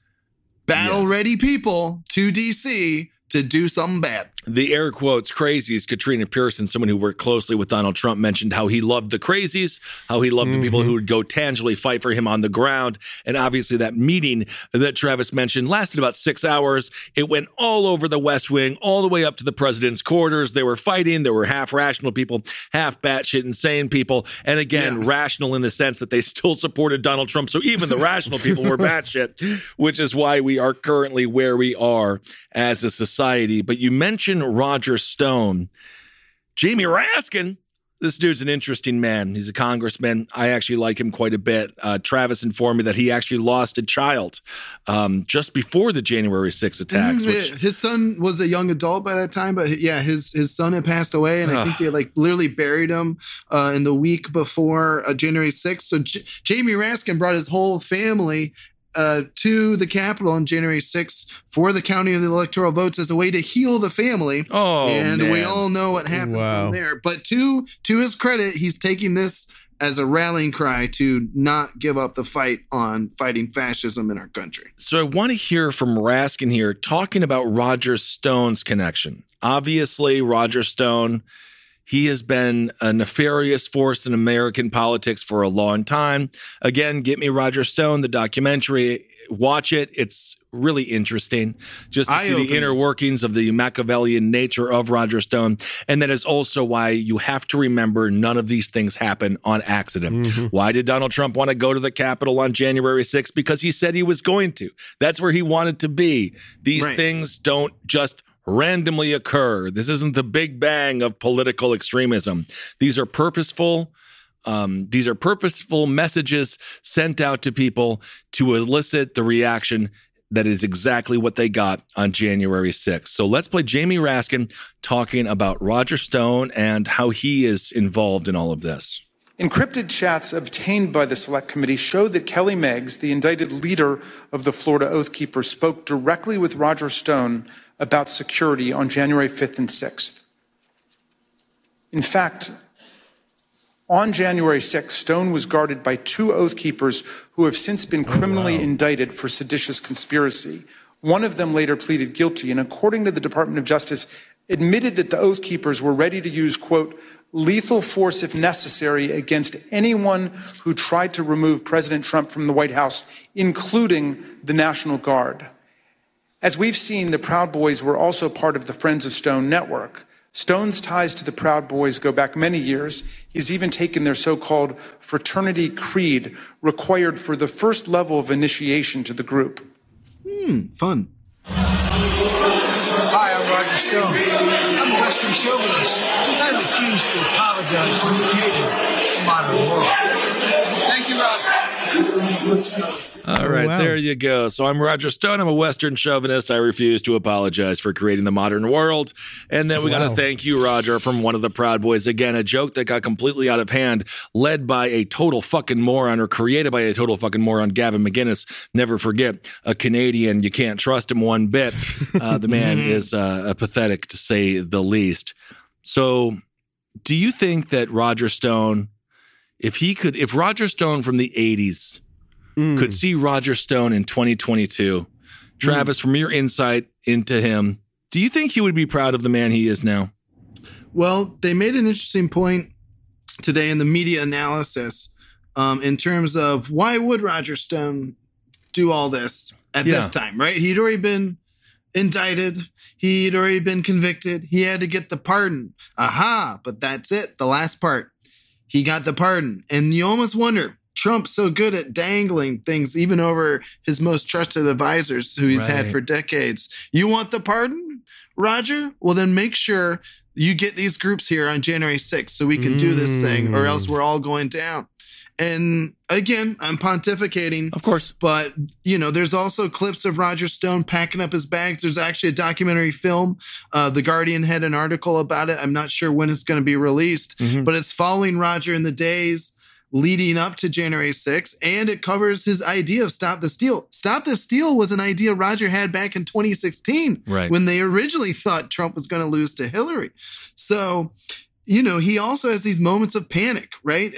battle ready people to D.C. to do something bad. The air quotes crazies, Katrina Pearson, someone who worked closely with Donald Trump, mentioned how he loved the crazies, how he loved the people who would go tangibly fight for him on the ground. And obviously that meeting that Travis mentioned lasted about 6 hours. It went all over the West Wing, all the way up to the president's quarters. They were fighting. There were half rational people, half batshit insane people. And again, rational in the sense that they still supported Donald Trump. So even the rational people were batshit, which is why we are currently where we are as a society. But you mentioned Roger Stone. Jamie Raskin, this dude's an interesting man. He's a congressman. I actually like him quite a bit. Travis informed me that he actually lost a child just before the January 6th attacks. His son was a young adult by that time, but yeah, his son had passed away, and I think they like literally buried him in the week before January 6th. So Jamie Raskin brought his whole family to the Capitol on January 6th for the counting of the electoral votes as a way to heal the family. We all know what happened from there. But to his credit, he's taking this as a rallying cry to not give up the fight on fighting fascism in our country. So I want to hear from Raskin here talking about Roger Stone's connection. Obviously, Roger Stone, he has been a nefarious force in American politics for a long time. Again, get me Roger Stone, the documentary. Watch it. It's really interesting just to see the inner workings of the Machiavellian nature of Roger Stone. And that is also why you have to remember none of these things happen on accident. Why did Donald Trump want to go to the Capitol on January 6th? Because he said he was going to. That's where he wanted to be. These things don't just randomly occur. This isn't the Big Bang of political extremism. These are purposeful. These are purposeful messages sent out to people to elicit the reaction that is exactly what they got on January 6th. So let's play Jamie Raskin talking about Roger Stone and how he is involved in all of this. Encrypted chats obtained by the Select Committee show that Kelly Meggs, the indicted leader of the Florida Oath Keepers, spoke directly with Roger Stone about security on January 5th and 6th. In fact, on January 6th, Stone was guarded by two Oath Keepers who have since been criminally indicted for seditious conspiracy. One of them later pleaded guilty and, according to the Department of Justice, admitted that the Oath Keepers were ready to use, quote, lethal force if necessary against anyone who tried to remove President Trump from the White House, including the National Guard. As we've seen, the Proud Boys were also part of the Friends of Stone network. Stone's ties to the Proud Boys go back many years. He's even taken their so-called fraternity creed required for the first level of initiation to the group. Fun. Hi, I'm Roger Stone. I'm a Western chauvinist. I refuse to apologize for the creator of modern world. Thank you, Roger. All right, there you go. So I'm Roger Stone. I'm a Western chauvinist. I refuse to apologize for creating the modern world. And then we got to thank you, Roger, from one of the Proud Boys. Again, a joke that got completely out of hand, led by a total fucking moron, or created by a total fucking moron, Gavin McGinnis. Never forget, a Canadian. You can't trust him one bit. The man is pathetic, to say the least. So do you think that Roger Stone, if Roger Stone from the 80s, could see Roger Stone in 2022. Travis, from your insight into him, Do you think he would be proud of the man he is now? Well, they made an interesting point today in the media analysis in terms of why would Roger Stone do all this at this time, right? He'd already been indicted. He'd already been convicted. He had to get the pardon. Aha, but that's it. The last part. He got the pardon. And you almost wonder, Trump's so good at dangling things, even over his most trusted advisors who he's had for decades. You want the pardon, Roger? Well, then make sure you get these groups here on January 6th so we can do this thing, or else we're all going down. And again, I'm pontificating. Of course. But, you know, there's also clips of Roger Stone packing up his bags. There's actually a documentary film. The Guardian had an article about it. I'm not sure when it's going to be released, but it's following Roger in the days leading up to January 6th. And it covers his idea of Stop the Steal. Stop the Steal was an idea Roger had back in 2016 when they originally thought Trump was going to lose to Hillary. So, you know, he also has these moments of panic, right?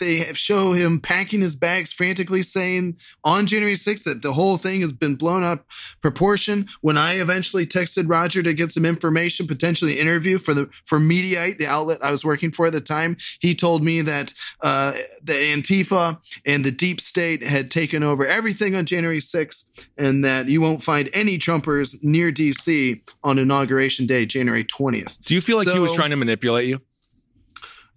They show him packing his bags frantically, saying on January 6th that the whole thing has been blown up proportion. When I eventually texted Roger to get some information, potentially interview for Mediate, the outlet I was working for at the time, he told me that the Antifa and the deep state had taken over everything on January 6th and that you won't find any Trumpers near D.C. on Inauguration Day, January 20th. Do you feel like he was trying to manipulate you?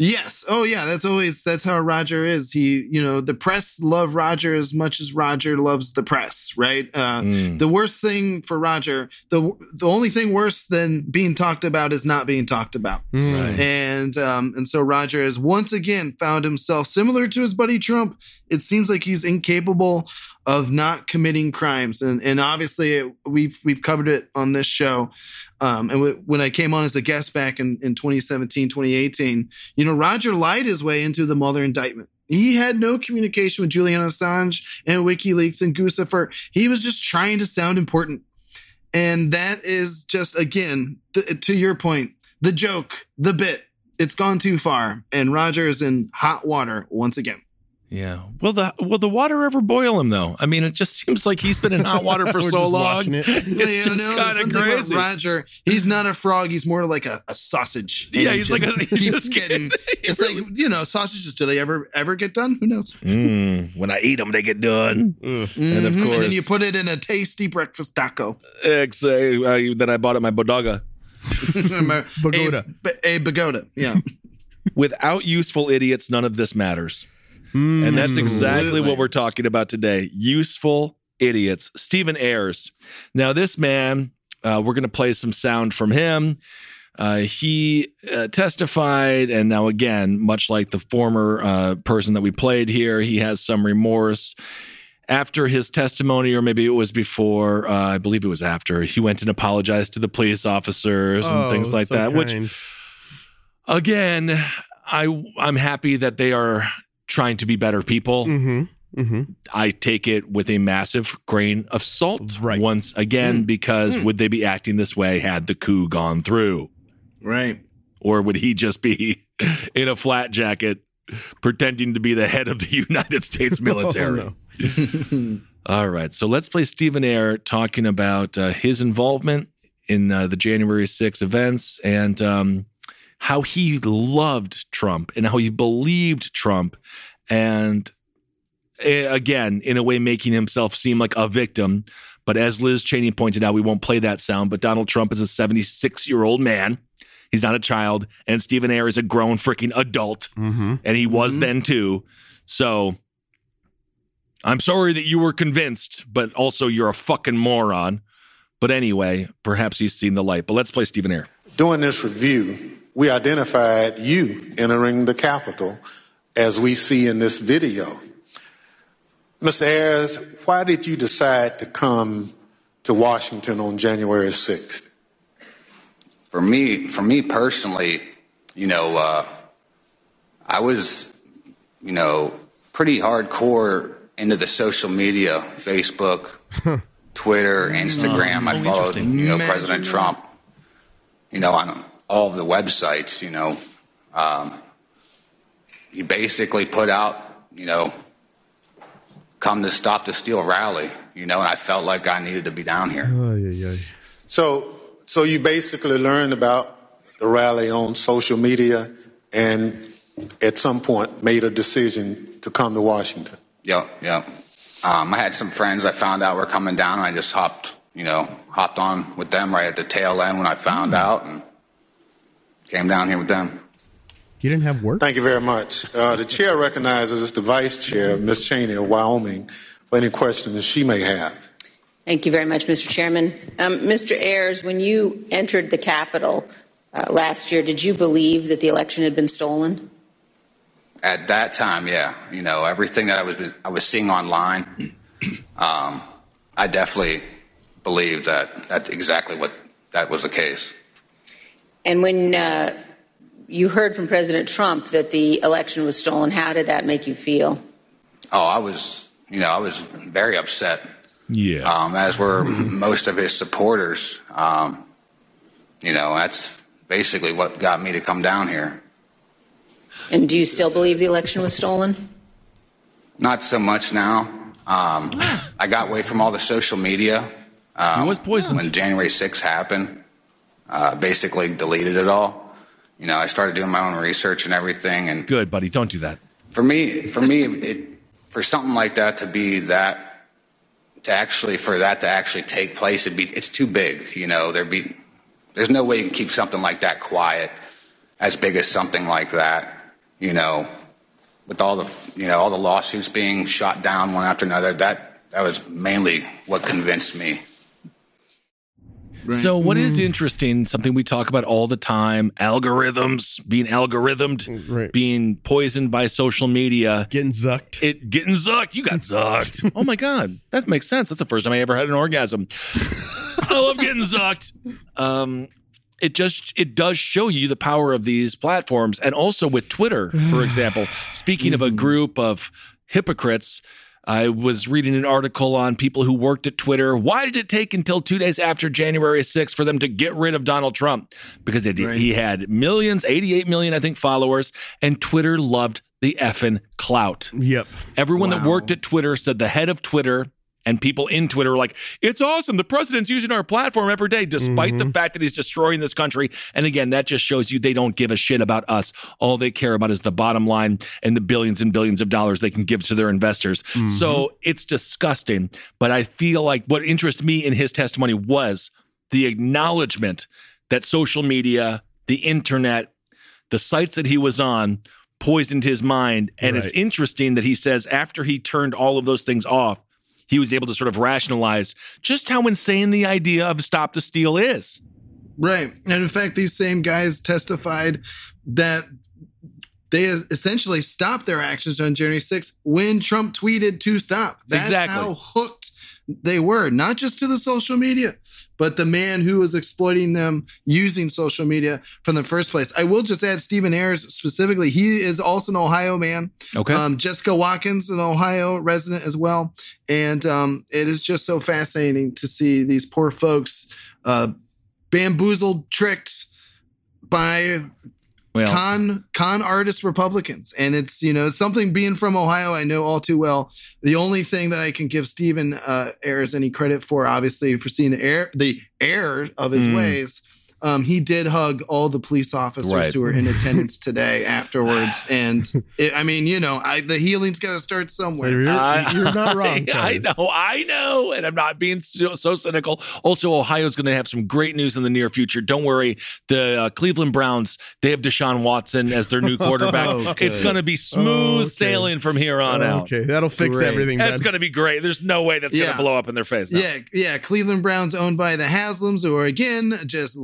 Yes. Oh, yeah. That's how Roger is. He, you know, the press love Roger as much as Roger loves the press, right? The worst thing for Roger, the only thing worse than being talked about is not being talked about. And so Roger has once again found himself similar to his buddy Trump. It seems like he's incapable of not committing crimes. And obviously we've covered it on this show. When I came on as a guest back in 2017, 2018, you know, Roger lied his way into the Mueller indictment. He had no communication with Julian Assange and WikiLeaks and Guccifer. He was just trying to sound important. And that is just, again, to your point, the joke, the bit, it's gone too far. And Roger is in hot water once again. Yeah. Will the water ever boil him, though? I mean, it just seems like he's been in hot water for so long. It's kind of crazy. Roger, he's not a frog. He's more like a sausage. Yeah, he's like a... It's like, you know, sausages, do they ever get done? Who knows? When I eat them, they get done. And of course... And then you put it in a tasty breakfast taco. That I bought at my bodega. Pagoda. Yeah. Without useful idiots, none of this matters. And that's exactly what we're talking about today. Useful idiots. Stephen Ayers. Now, this man, we're going to play some sound from him. He testified, and now again, much like the former person that we played here, he has some remorse. After his testimony, or maybe it was before, I believe it was after, he went and apologized to the police officers and things like that, which, again, I'm happy that they are trying to be better people. I take it with a massive grain of salt once again, because would they be acting this way had the coup gone through? Right. Or would he just be in a flat jacket pretending to be the head of the United States military? All right. So let's play Stephen Ayers talking about his involvement in the January 6th events and how he loved Trump and how he believed Trump. And again, in a way, making himself seem like a victim. But as Liz Cheney pointed out, we won't play that sound. But Donald Trump is a 76-year-old man. He's not a child. And Stephen Ayers is a grown freaking adult. And he was then, too. So I'm sorry that you were convinced, but also you're a fucking moron. But anyway, perhaps he's seen the light. But let's play Stephen Ayers. Doing this review, we identified you entering the Capitol, as we see in this video. Mr. Ayers, why did you decide to come to Washington on January 6th? For me personally, you know, I was, you know, pretty hardcore into the social media, Facebook, Twitter, Instagram. I followed, you know, President Trump, you know, on all the websites, you know, he basically put out, you know, come to Stop the Steal rally, you know, and I felt like I needed to be down here. So So you basically learn about the rally on social media and at some point made a decision to come to Washington. Yep. I had some friends I found out were coming down, and I just hopped on with them right at the tail end when I found out and came down here with them. You didn't have work? Thank you very much. The chair recognizes the vice chair, Ms. Cheney of Wyoming, for any questions she may have. Thank you very much, Mr. Chairman. Mr. Ayers, when you entered the Capitol last year, did you believe that the election had been stolen? At that time, yeah. Everything that I was seeing online, I definitely believed that that's exactly what that was the case. And when you heard from President Trump that the election was stolen, how did that make you feel? Oh, I was very upset. Yeah. As were most of his supporters. That's basically what got me to come down here. And do you still believe the election was stolen? Not so much now. I got away from all the social media. It was poisoned. When January 6th happened, basically deleted it all. I started doing my own research and everything. And good, buddy, don't do that. For me, for something like that to be that, to actually take place, it's too big. There's no way you can keep something like that quiet. As big as something like that, with all the lawsuits being shot down one after another, that was mainly what convinced me. Right. So what is interesting, something we talk about all the time, algorithms, being algorithmed, right. Being poisoned by social media. Getting zucked. You got zucked. Oh, my God. That makes sense. That's the first time I ever had an orgasm. I love getting zucked. It does show you the power of these platforms. And also with Twitter, for example, speaking of a group of hypocrites, I was reading an article on people who worked at Twitter. Why did it take until 2 days after January 6th for them to get rid of Donald Trump? Because he had millions, 88 million, I think, followers, and Twitter loved the effing clout. Yep. Everyone that worked at Twitter said the head of Twitter and people in Twitter were like, it's awesome. The president's using our platform every day, despite the fact that he's destroying this country. And again, that just shows you they don't give a shit about us. All they care about is the bottom line and the billions and billions of dollars they can give to their investors. So it's disgusting. But I feel like what interests me in his testimony was the acknowledgement that social media, the internet, the sites that he was on poisoned his mind. And It's interesting that he says after he turned all of those things off, he was able to sort of rationalize just how insane the idea of Stop the Steal is. Right. And in fact, these same guys testified that they essentially stopped their actions on January 6th when Trump tweeted to stop. That's exactly how hooked they were, not just to the social media, but the man who was exploiting them using social media from the first place. I will just add Stephen Ayers specifically. He is also an Ohio man. Okay. Jessica Watkins, an Ohio resident as well. And it is just so fascinating to see these poor folks bamboozled, tricked by con artist Republicans. And it's, something being from Ohio, I know all too well. The only thing that I can give Stephen Ayers any credit for, obviously, for seeing the error of his ways. He did hug all the police officers who were in attendance today afterwards. And the healing's got to start somewhere. You're not wrong. I know. And I'm not being so cynical. Also, Ohio's going to have some great news in the near future. Don't worry. The Cleveland Browns, they have Deshaun Watson as their new quarterback. Okay. It's going to be smooth sailing from here on out. Okay. That'll fix everything. That's going to be great. There's no way that's going to blow up in their face. Now. Yeah. Cleveland Browns owned by the Haslams, who are, again, just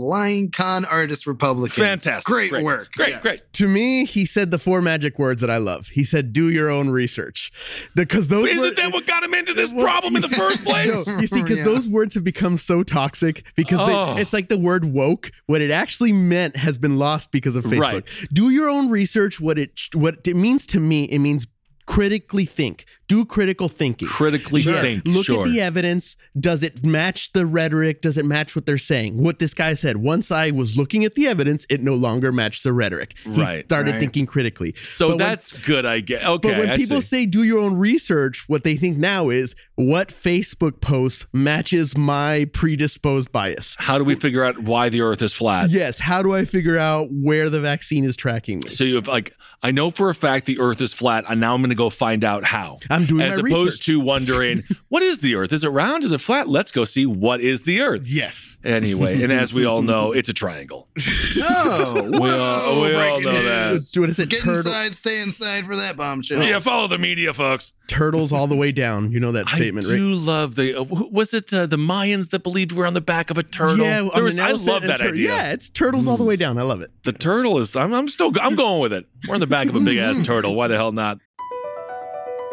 con artist Republicans. Fantastic. Great work. Great. To me, he said the four magic words that I love. He said, do your own research. Because those that what got him into this problem in the first place? No, you see, because those words have become so toxic because it's like the word woke. What it actually meant has been lost because of Facebook. Right. Do your own research. What it means to me, it means critically think. Do critical thinking. Critically think. Look at the evidence. Does it match the rhetoric? Does it match what they're saying? What this guy said, once I was looking at the evidence, it no longer matched the rhetoric. He started thinking critically. So but that's good, I guess. Okay, but when people say do your own research, what they think now is what Facebook post matches my predisposed bias. How do we figure out why the earth is flat? Yes. How do I figure out where the vaccine is tracking me? So you have like, I know for a fact the earth is flat, and now I'm going to go find out how. I'm doing my research. As opposed to wondering, what is the earth? Is it round? Is it flat? Let's go see what is the earth. Yes. Anyway, and as we all know, it's a triangle. Oh, we all know that. Get inside, stay inside for that bombshell. Yeah, follow the media, folks. Turtles all the way down. You know that statement, right? I do love the, was it the Mayans that believed we're on the back of a turtle? Yeah, I love that idea. Yeah, it's turtles all the way down. I love it. The turtle is, I'm going with it. We're on the back of a big ass turtle. Why the hell not?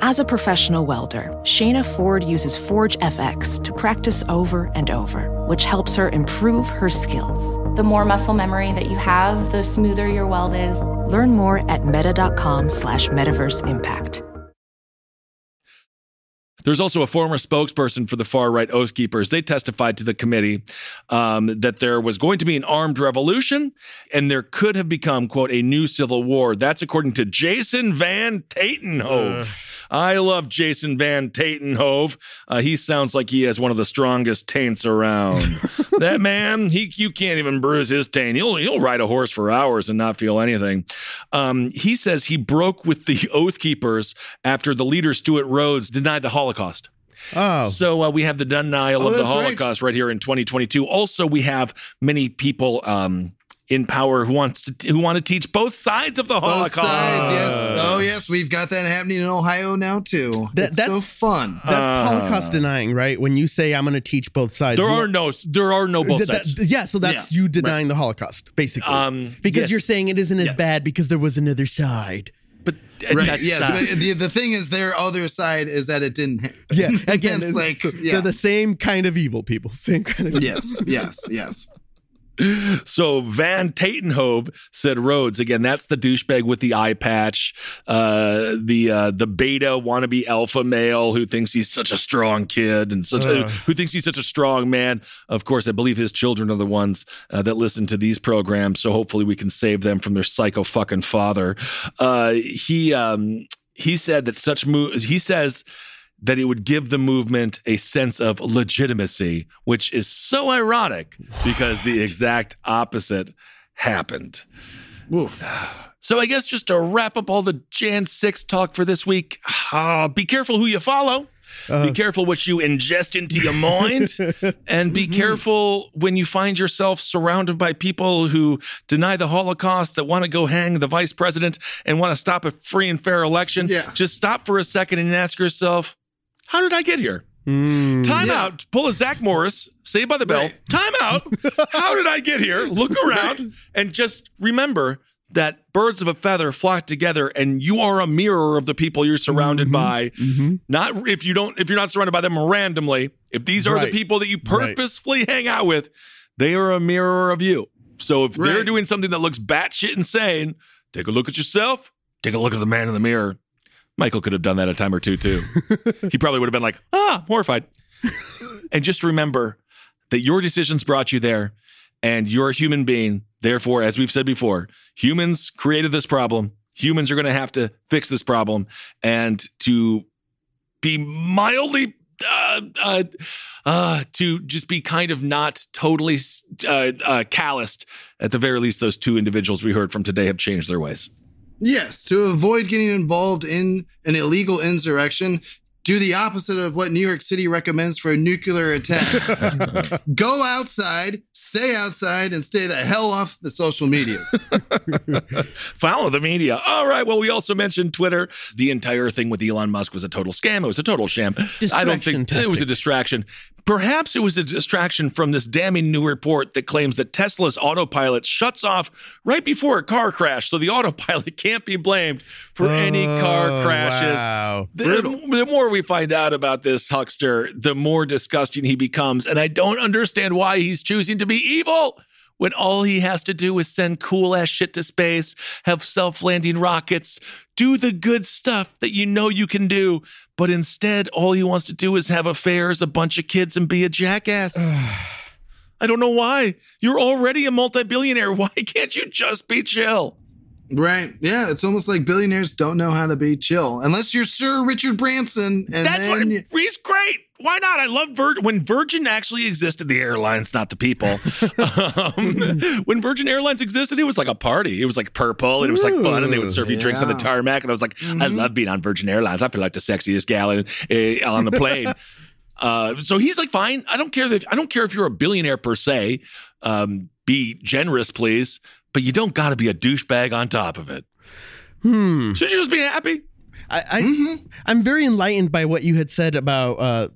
As a professional welder, Shayna Ford uses ForgeFX to practice over and over, which helps her improve her skills. The more muscle memory that you have, the smoother your weld is. Learn more at meta.com/metaverseimpact. There's also a former spokesperson for the far-right Oath Keepers. They testified to the committee that there was going to be an armed revolution and there could have become, quote, a new civil war. That's according to Jason Van Tatenhove. I love Jason Van Tatenhove. He sounds like he has one of the strongest taints around. That man, you can't even bruise his taint. He'll ride a horse for hours and not feel anything. He says he broke with the Oath Keepers after the leader, Stuart Rhodes, denied the Holocaust. Oh. So we have the denial of the Holocaust right here in 2022. Also, we have many people in power who want to teach both sides of the Holocaust. Both sides, yes. Oh, yes. We've got that happening in Ohio now, too. That's so fun. That's Holocaust denying, right? When you say, I'm going to teach both sides. There are no both sides. So that's you denying the Holocaust, basically. Because you're saying it isn't as bad because there was another side. But right, yeah. The thing is, their other side is that it didn't happen. Yeah, again, it's like they're the same kind of evil people. Same kind of evil. Yes. So Van Tatenhove said Rhodes, again, that's the douchebag with the eye patch, the beta wannabe alpha male who thinks he's such a strong kid and who thinks he's such a strong man. Of course, I believe his children are the ones that listen to these programs. So hopefully we can save them from their psycho fucking father. He said that such moves, he says, that it would give the movement a sense of legitimacy, which is so ironic because the exact opposite happened. Oof. So I guess just to wrap up all the Jan 6 talk for this week, be careful who you follow. Be careful what you ingest into your mind, and be careful when you find yourself surrounded by people who deny the Holocaust, that want to go hang the vice president and want to stop a free and fair election. Yeah. Just stop for a second and ask yourself, how did I get here? Time out. Pull a Zach Morris. Saved by the Bell. Right. Time out. How did I get here? Look around and just remember that birds of a feather flock together, and you are a mirror of the people you're surrounded by. Mm-hmm. Not if you're not surrounded by them randomly. If these are the people that you purposefully hang out with, they are a mirror of you. So if they're doing something that looks batshit insane, take a look at yourself. Take a look at the man in the mirror. Michael could have done that a time or two too. He probably would have been like, horrified. And just remember that your decisions brought you there, and you're a human being. Therefore, as we've said before, humans created this problem. Humans are going to have to fix this problem. And to be mildly, to just be kind of not totally calloused, at the very least, those two individuals we heard from today have changed their ways. Yes, to avoid getting involved in an illegal insurrection, do the opposite of what New York City recommends for a nuclear attack. Go outside, stay outside, and stay the hell off the social medias. Follow the media. All right. Well, we also mentioned Twitter. The entire thing with Elon Musk was a total scam. It was a total sham. It was a distraction. Perhaps it was a distraction from this damning new report that claims that Tesla's autopilot shuts off right before a car crash, so the autopilot can't be blamed for any car crashes. Wow. The more we find out about this huckster, the more disgusting he becomes, and I don't understand why he's choosing to be evil when all he has to do is send cool-ass shit to space, have self-landing rockets, do the good stuff that you know you can do. But instead, all he wants to do is have affairs, a bunch of kids, and be a jackass. I don't know why. You're already a multi-billionaire. Why can't you just be chill? Right. Yeah, it's almost like billionaires don't know how to be chill. Unless you're Sir Richard Branson. And he's great. Why not? I love when Virgin actually existed, the airlines, not the people. When Virgin Airlines existed, it was like a party. It was like purple and it was like fun and they would serve you drinks on the tarmac. And I was like, I love being on Virgin Airlines. I feel like the sexiest gal on the plane. So he's like, fine. I don't care if you're a billionaire per se. Be generous, please. But you don't got to be a douchebag on top of it. Should you just be happy? I'm very enlightened by what you had said about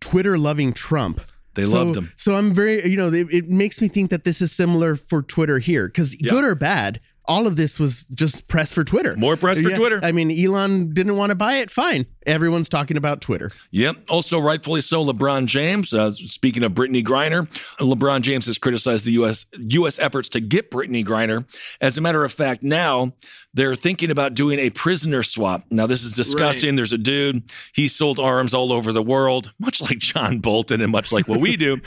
Twitter loving Trump. They loved him. So I'm very, it makes me think that this is similar for Twitter here. Because good or bad, all of this was just press for Twitter. More press for Twitter. I mean, Elon didn't want to buy it. Fine. Everyone's talking about Twitter. Yep. Also, rightfully so, LeBron James. Speaking of Brittany Griner, LeBron James has criticized the U.S. efforts to get Brittany Griner. As a matter of fact, now they're thinking about doing a prisoner swap. Now, this is disgusting. Right. There's a dude. He sold arms all over the world, much like John Bolton and much like what we do.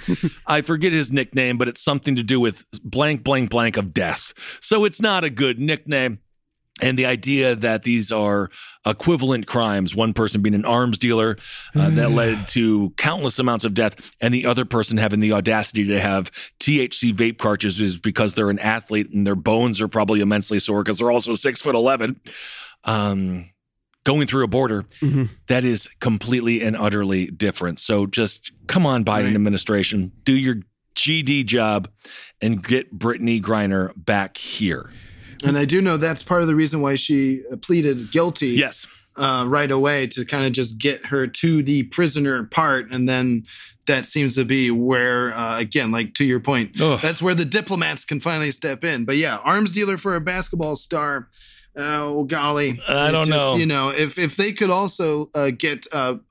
I forget his nickname, but it's something to do with blank, blank, blank of death. So it's not a good nickname. And the idea that these are equivalent crimes, one person being an arms dealer that led to countless amounts of death, and the other person having the audacity to have THC vape cartridges because they're an athlete and their bones are probably immensely sore because they're also 6'11", going through a border, that is completely and utterly different. So just come on, Biden administration, do your GD job and get Brittany Griner back here. And I do know that's part of the reason why she pleaded guilty right away, to kind of just get her to the prisoner part. And then that seems to be where, again, like to your point, that's where the diplomats can finally step in. But yeah, arms dealer for a basketball star. Oh, golly. I don't know. If they could also get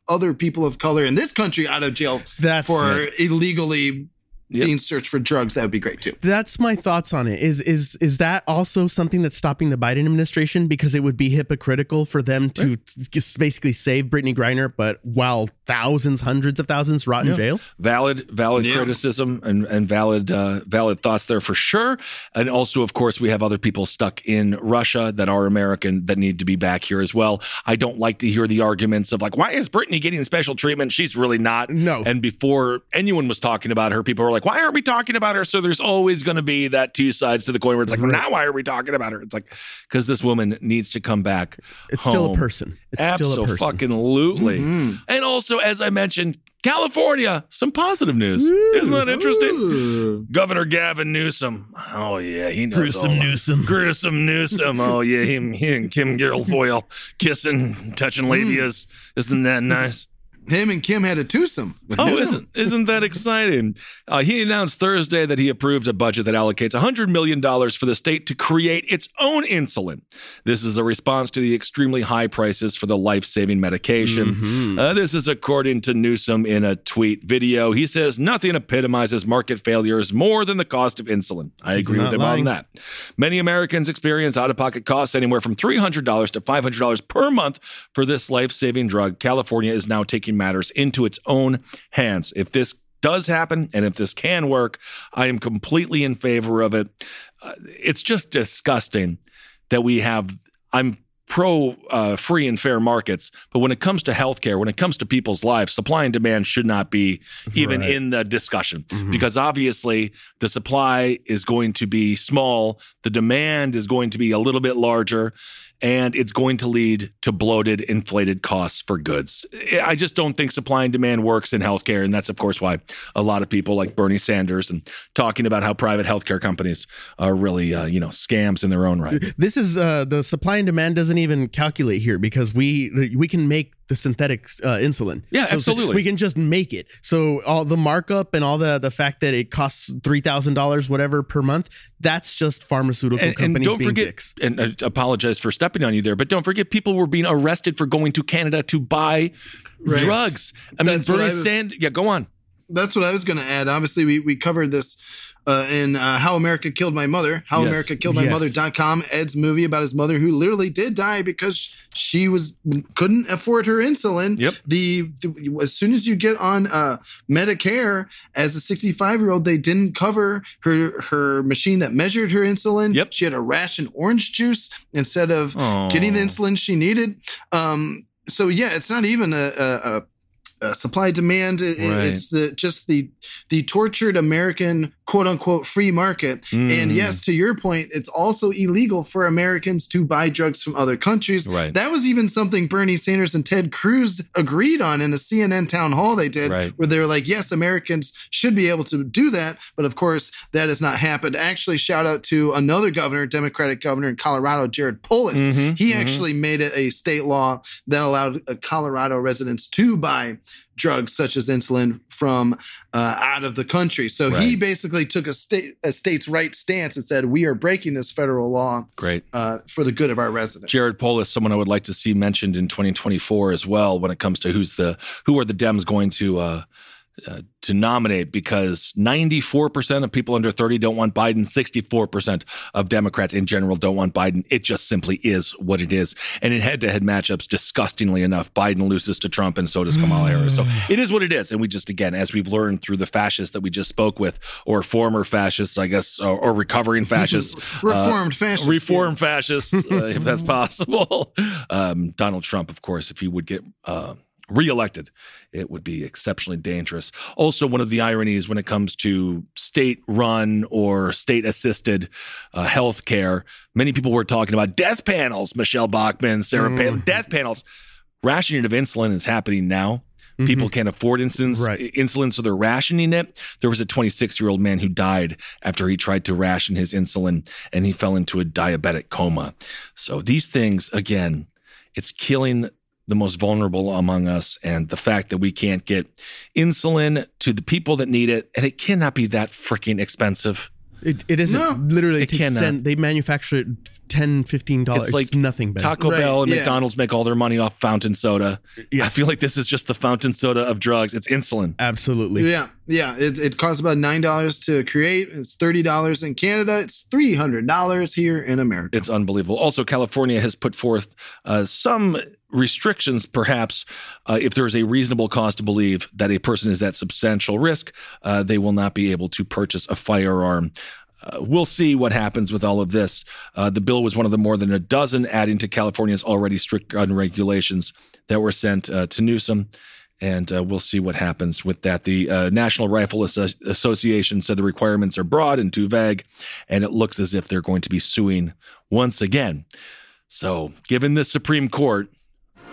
other people of color in this country out of jail for illegally being searched for drugs, that would be great too. That's my thoughts on it. Is that also something that's stopping the Biden administration? Because it would be hypocritical for them to just basically save Brittany Griner, but while hundreds of thousands rot in jail. Valid criticism and valid thoughts there for sure. And also, of course, we have other people stuck in Russia that are American that need to be back here as well. I don't like to hear the arguments of like, why is Brittany getting special treatment? She's really not. No. And before anyone was talking about her, people were like, why aren't we talking about her? So there's always going to be that two sides to the coin where it's like, well, now why are we talking about her? It's like, because this woman needs to come back. It's home. Still a person. It's absolutely still a person. Mm-hmm. And also, as I mentioned, California, some positive news. Isn't that interesting? Governor Gavin Newsom. Oh, yeah. He knows Gruesome Newsom. Oh, yeah. He and Kim Guilfoyle kissing, touching labias. Isn't that nice? Him and Kim had a twosome. Isn't that exciting? He announced Thursday that he approved a budget that allocates $100 million for the state to create its own insulin. This is a response to the extremely high prices for the life-saving medication. This is according to Newsom in a tweet video. He says, nothing epitomizes market failures more than the cost of insulin. I agree with him on that. Many Americans experience out-of-pocket costs anywhere from $300 to $500 per month for this life-saving drug. California is now taking matters into its own hands. If this does happen, and if this can work, I am completely in favor of it. It's just disgusting that we have, I'm pro-free and fair markets. But when it comes to healthcare, when it comes to people's lives, supply and demand should not be even in the discussion, because obviously the supply is going to be small, the demand is going to be a little bit larger, and it's going to lead to bloated, inflated costs for goods. I just don't think supply and demand works in healthcare. And that's, of course, why a lot of people like Bernie Sanders and talking about how private healthcare companies are really, scams in their own right. This is the supply and demand doesn't even calculate here, because we can make the synthetic insulin. Yeah, so absolutely. We can just make it. So all the markup and all the fact that it costs $3,000 whatever per month, that's just pharmaceutical companies being dicks. And I apologize for stepping on you there, but don't forget people were being arrested for going to Canada to buy drugs. Go on. That's what I was going to add. Obviously, we covered this in How America Killed My Mother, howamerirakilledmymother.com, Ed's movie about his mother who literally did die because she couldn't afford her insulin. Yep. As soon as you get on Medicare as a 65-year-old, they didn't cover her machine that measured her insulin. Yep. She had a ration orange juice instead of getting the insulin she needed. It's not even a supply demand. It's the tortured American quote unquote free market. And yes, to your point, it's also illegal for Americans to buy drugs from other countries. Right. That was even something Bernie Sanders and Ted Cruz agreed on in a CNN town hall they did, where they were like, yes, Americans should be able to do that. But of course, that has not happened. Actually, shout out to another governor, Democratic governor in Colorado, Jared Polis. He actually made it a state law that allowed Colorado residents to buy drugs such as insulin from out of the country. So he basically took a state's right stance and said, we are breaking this federal law for the good of our residents. Jared Polis, someone I would like to see mentioned in 2024 as well when it comes to who are the Dems going to nominate, because 94% of people under 30 don't want Biden. 64% of Democrats in general don't want Biden. It just simply is what it is. And in head-to-head matchups, disgustingly enough, Biden loses to Trump and so does Kamala Harris. So it is what it is. And we just, again, as we've learned through the fascists that we just spoke with, or former fascists, I guess, or recovering fascists. Reformed fascists, if that's possible. Donald Trump, of course, if he would get reelected, it would be exceptionally dangerous. Also, one of the ironies when it comes to state-run or state-assisted health care, many people were talking about death panels, Michelle Bachmann, Sarah Palin, death panels. Rationing of insulin is happening now. People can't afford insulin, so they're rationing it. There was a 26-year-old man who died after he tried to ration his insulin, and he fell into a diabetic coma. So these things, again, it's killing the most vulnerable among us, and the fact that we can't get insulin to the people that need it, and it cannot be that freaking expensive. It isn't. No, literally, it cannot. They manufacture it $10, $15. It's like nothing better. Taco Bell and McDonald's make all their money off fountain soda. Yes. I feel like this is just the fountain soda of drugs. It's insulin. Absolutely. Yeah. It costs about $9 to create. It's $30 in Canada. It's $300 here in America. It's unbelievable. Also, California has put forth some restrictions, perhaps, if there is a reasonable cause to believe that a person is at substantial risk, they will not be able to purchase a firearm. We'll see what happens with all of this. The bill was one of the more than a dozen adding to California's already strict gun regulations that were sent to Newsom. And we'll see what happens with that. The National Rifle Association said the requirements are broad and too vague, and it looks as if they're going to be suing once again. So given the Supreme Court,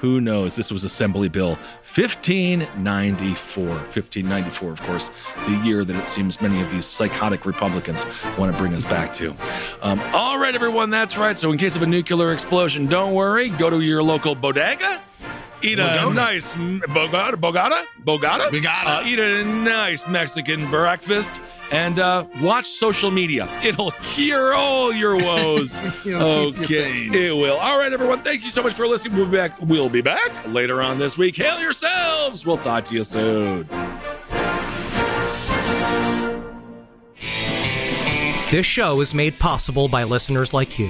who knows? This was Assembly Bill 1594. 1594, of course, the year that it seems many of these psychotic Republicans want to bring us back to. All right, everyone, that's right. So in case of a nuclear explosion, don't worry. Go to your local bodega. Eat a nice eat a nice Mexican breakfast and watch social media. It'll cure all your woes. Okay, it will. All right, everyone. Thank you so much for listening. We'll be back. Later on this week. Hail yourselves. We'll talk to you soon. This show is made possible by listeners like you.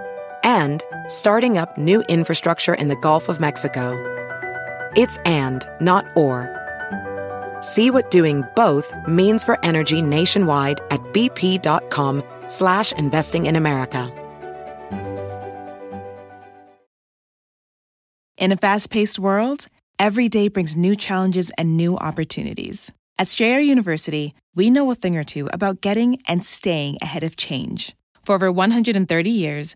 and starting up new infrastructure in the Gulf of Mexico. It's and, not or. See what doing both means for energy nationwide at bp.com/investing in America. In a fast-paced world, every day brings new challenges and new opportunities. At Strayer University, we know a thing or two about getting and staying ahead of change. For over 130 years,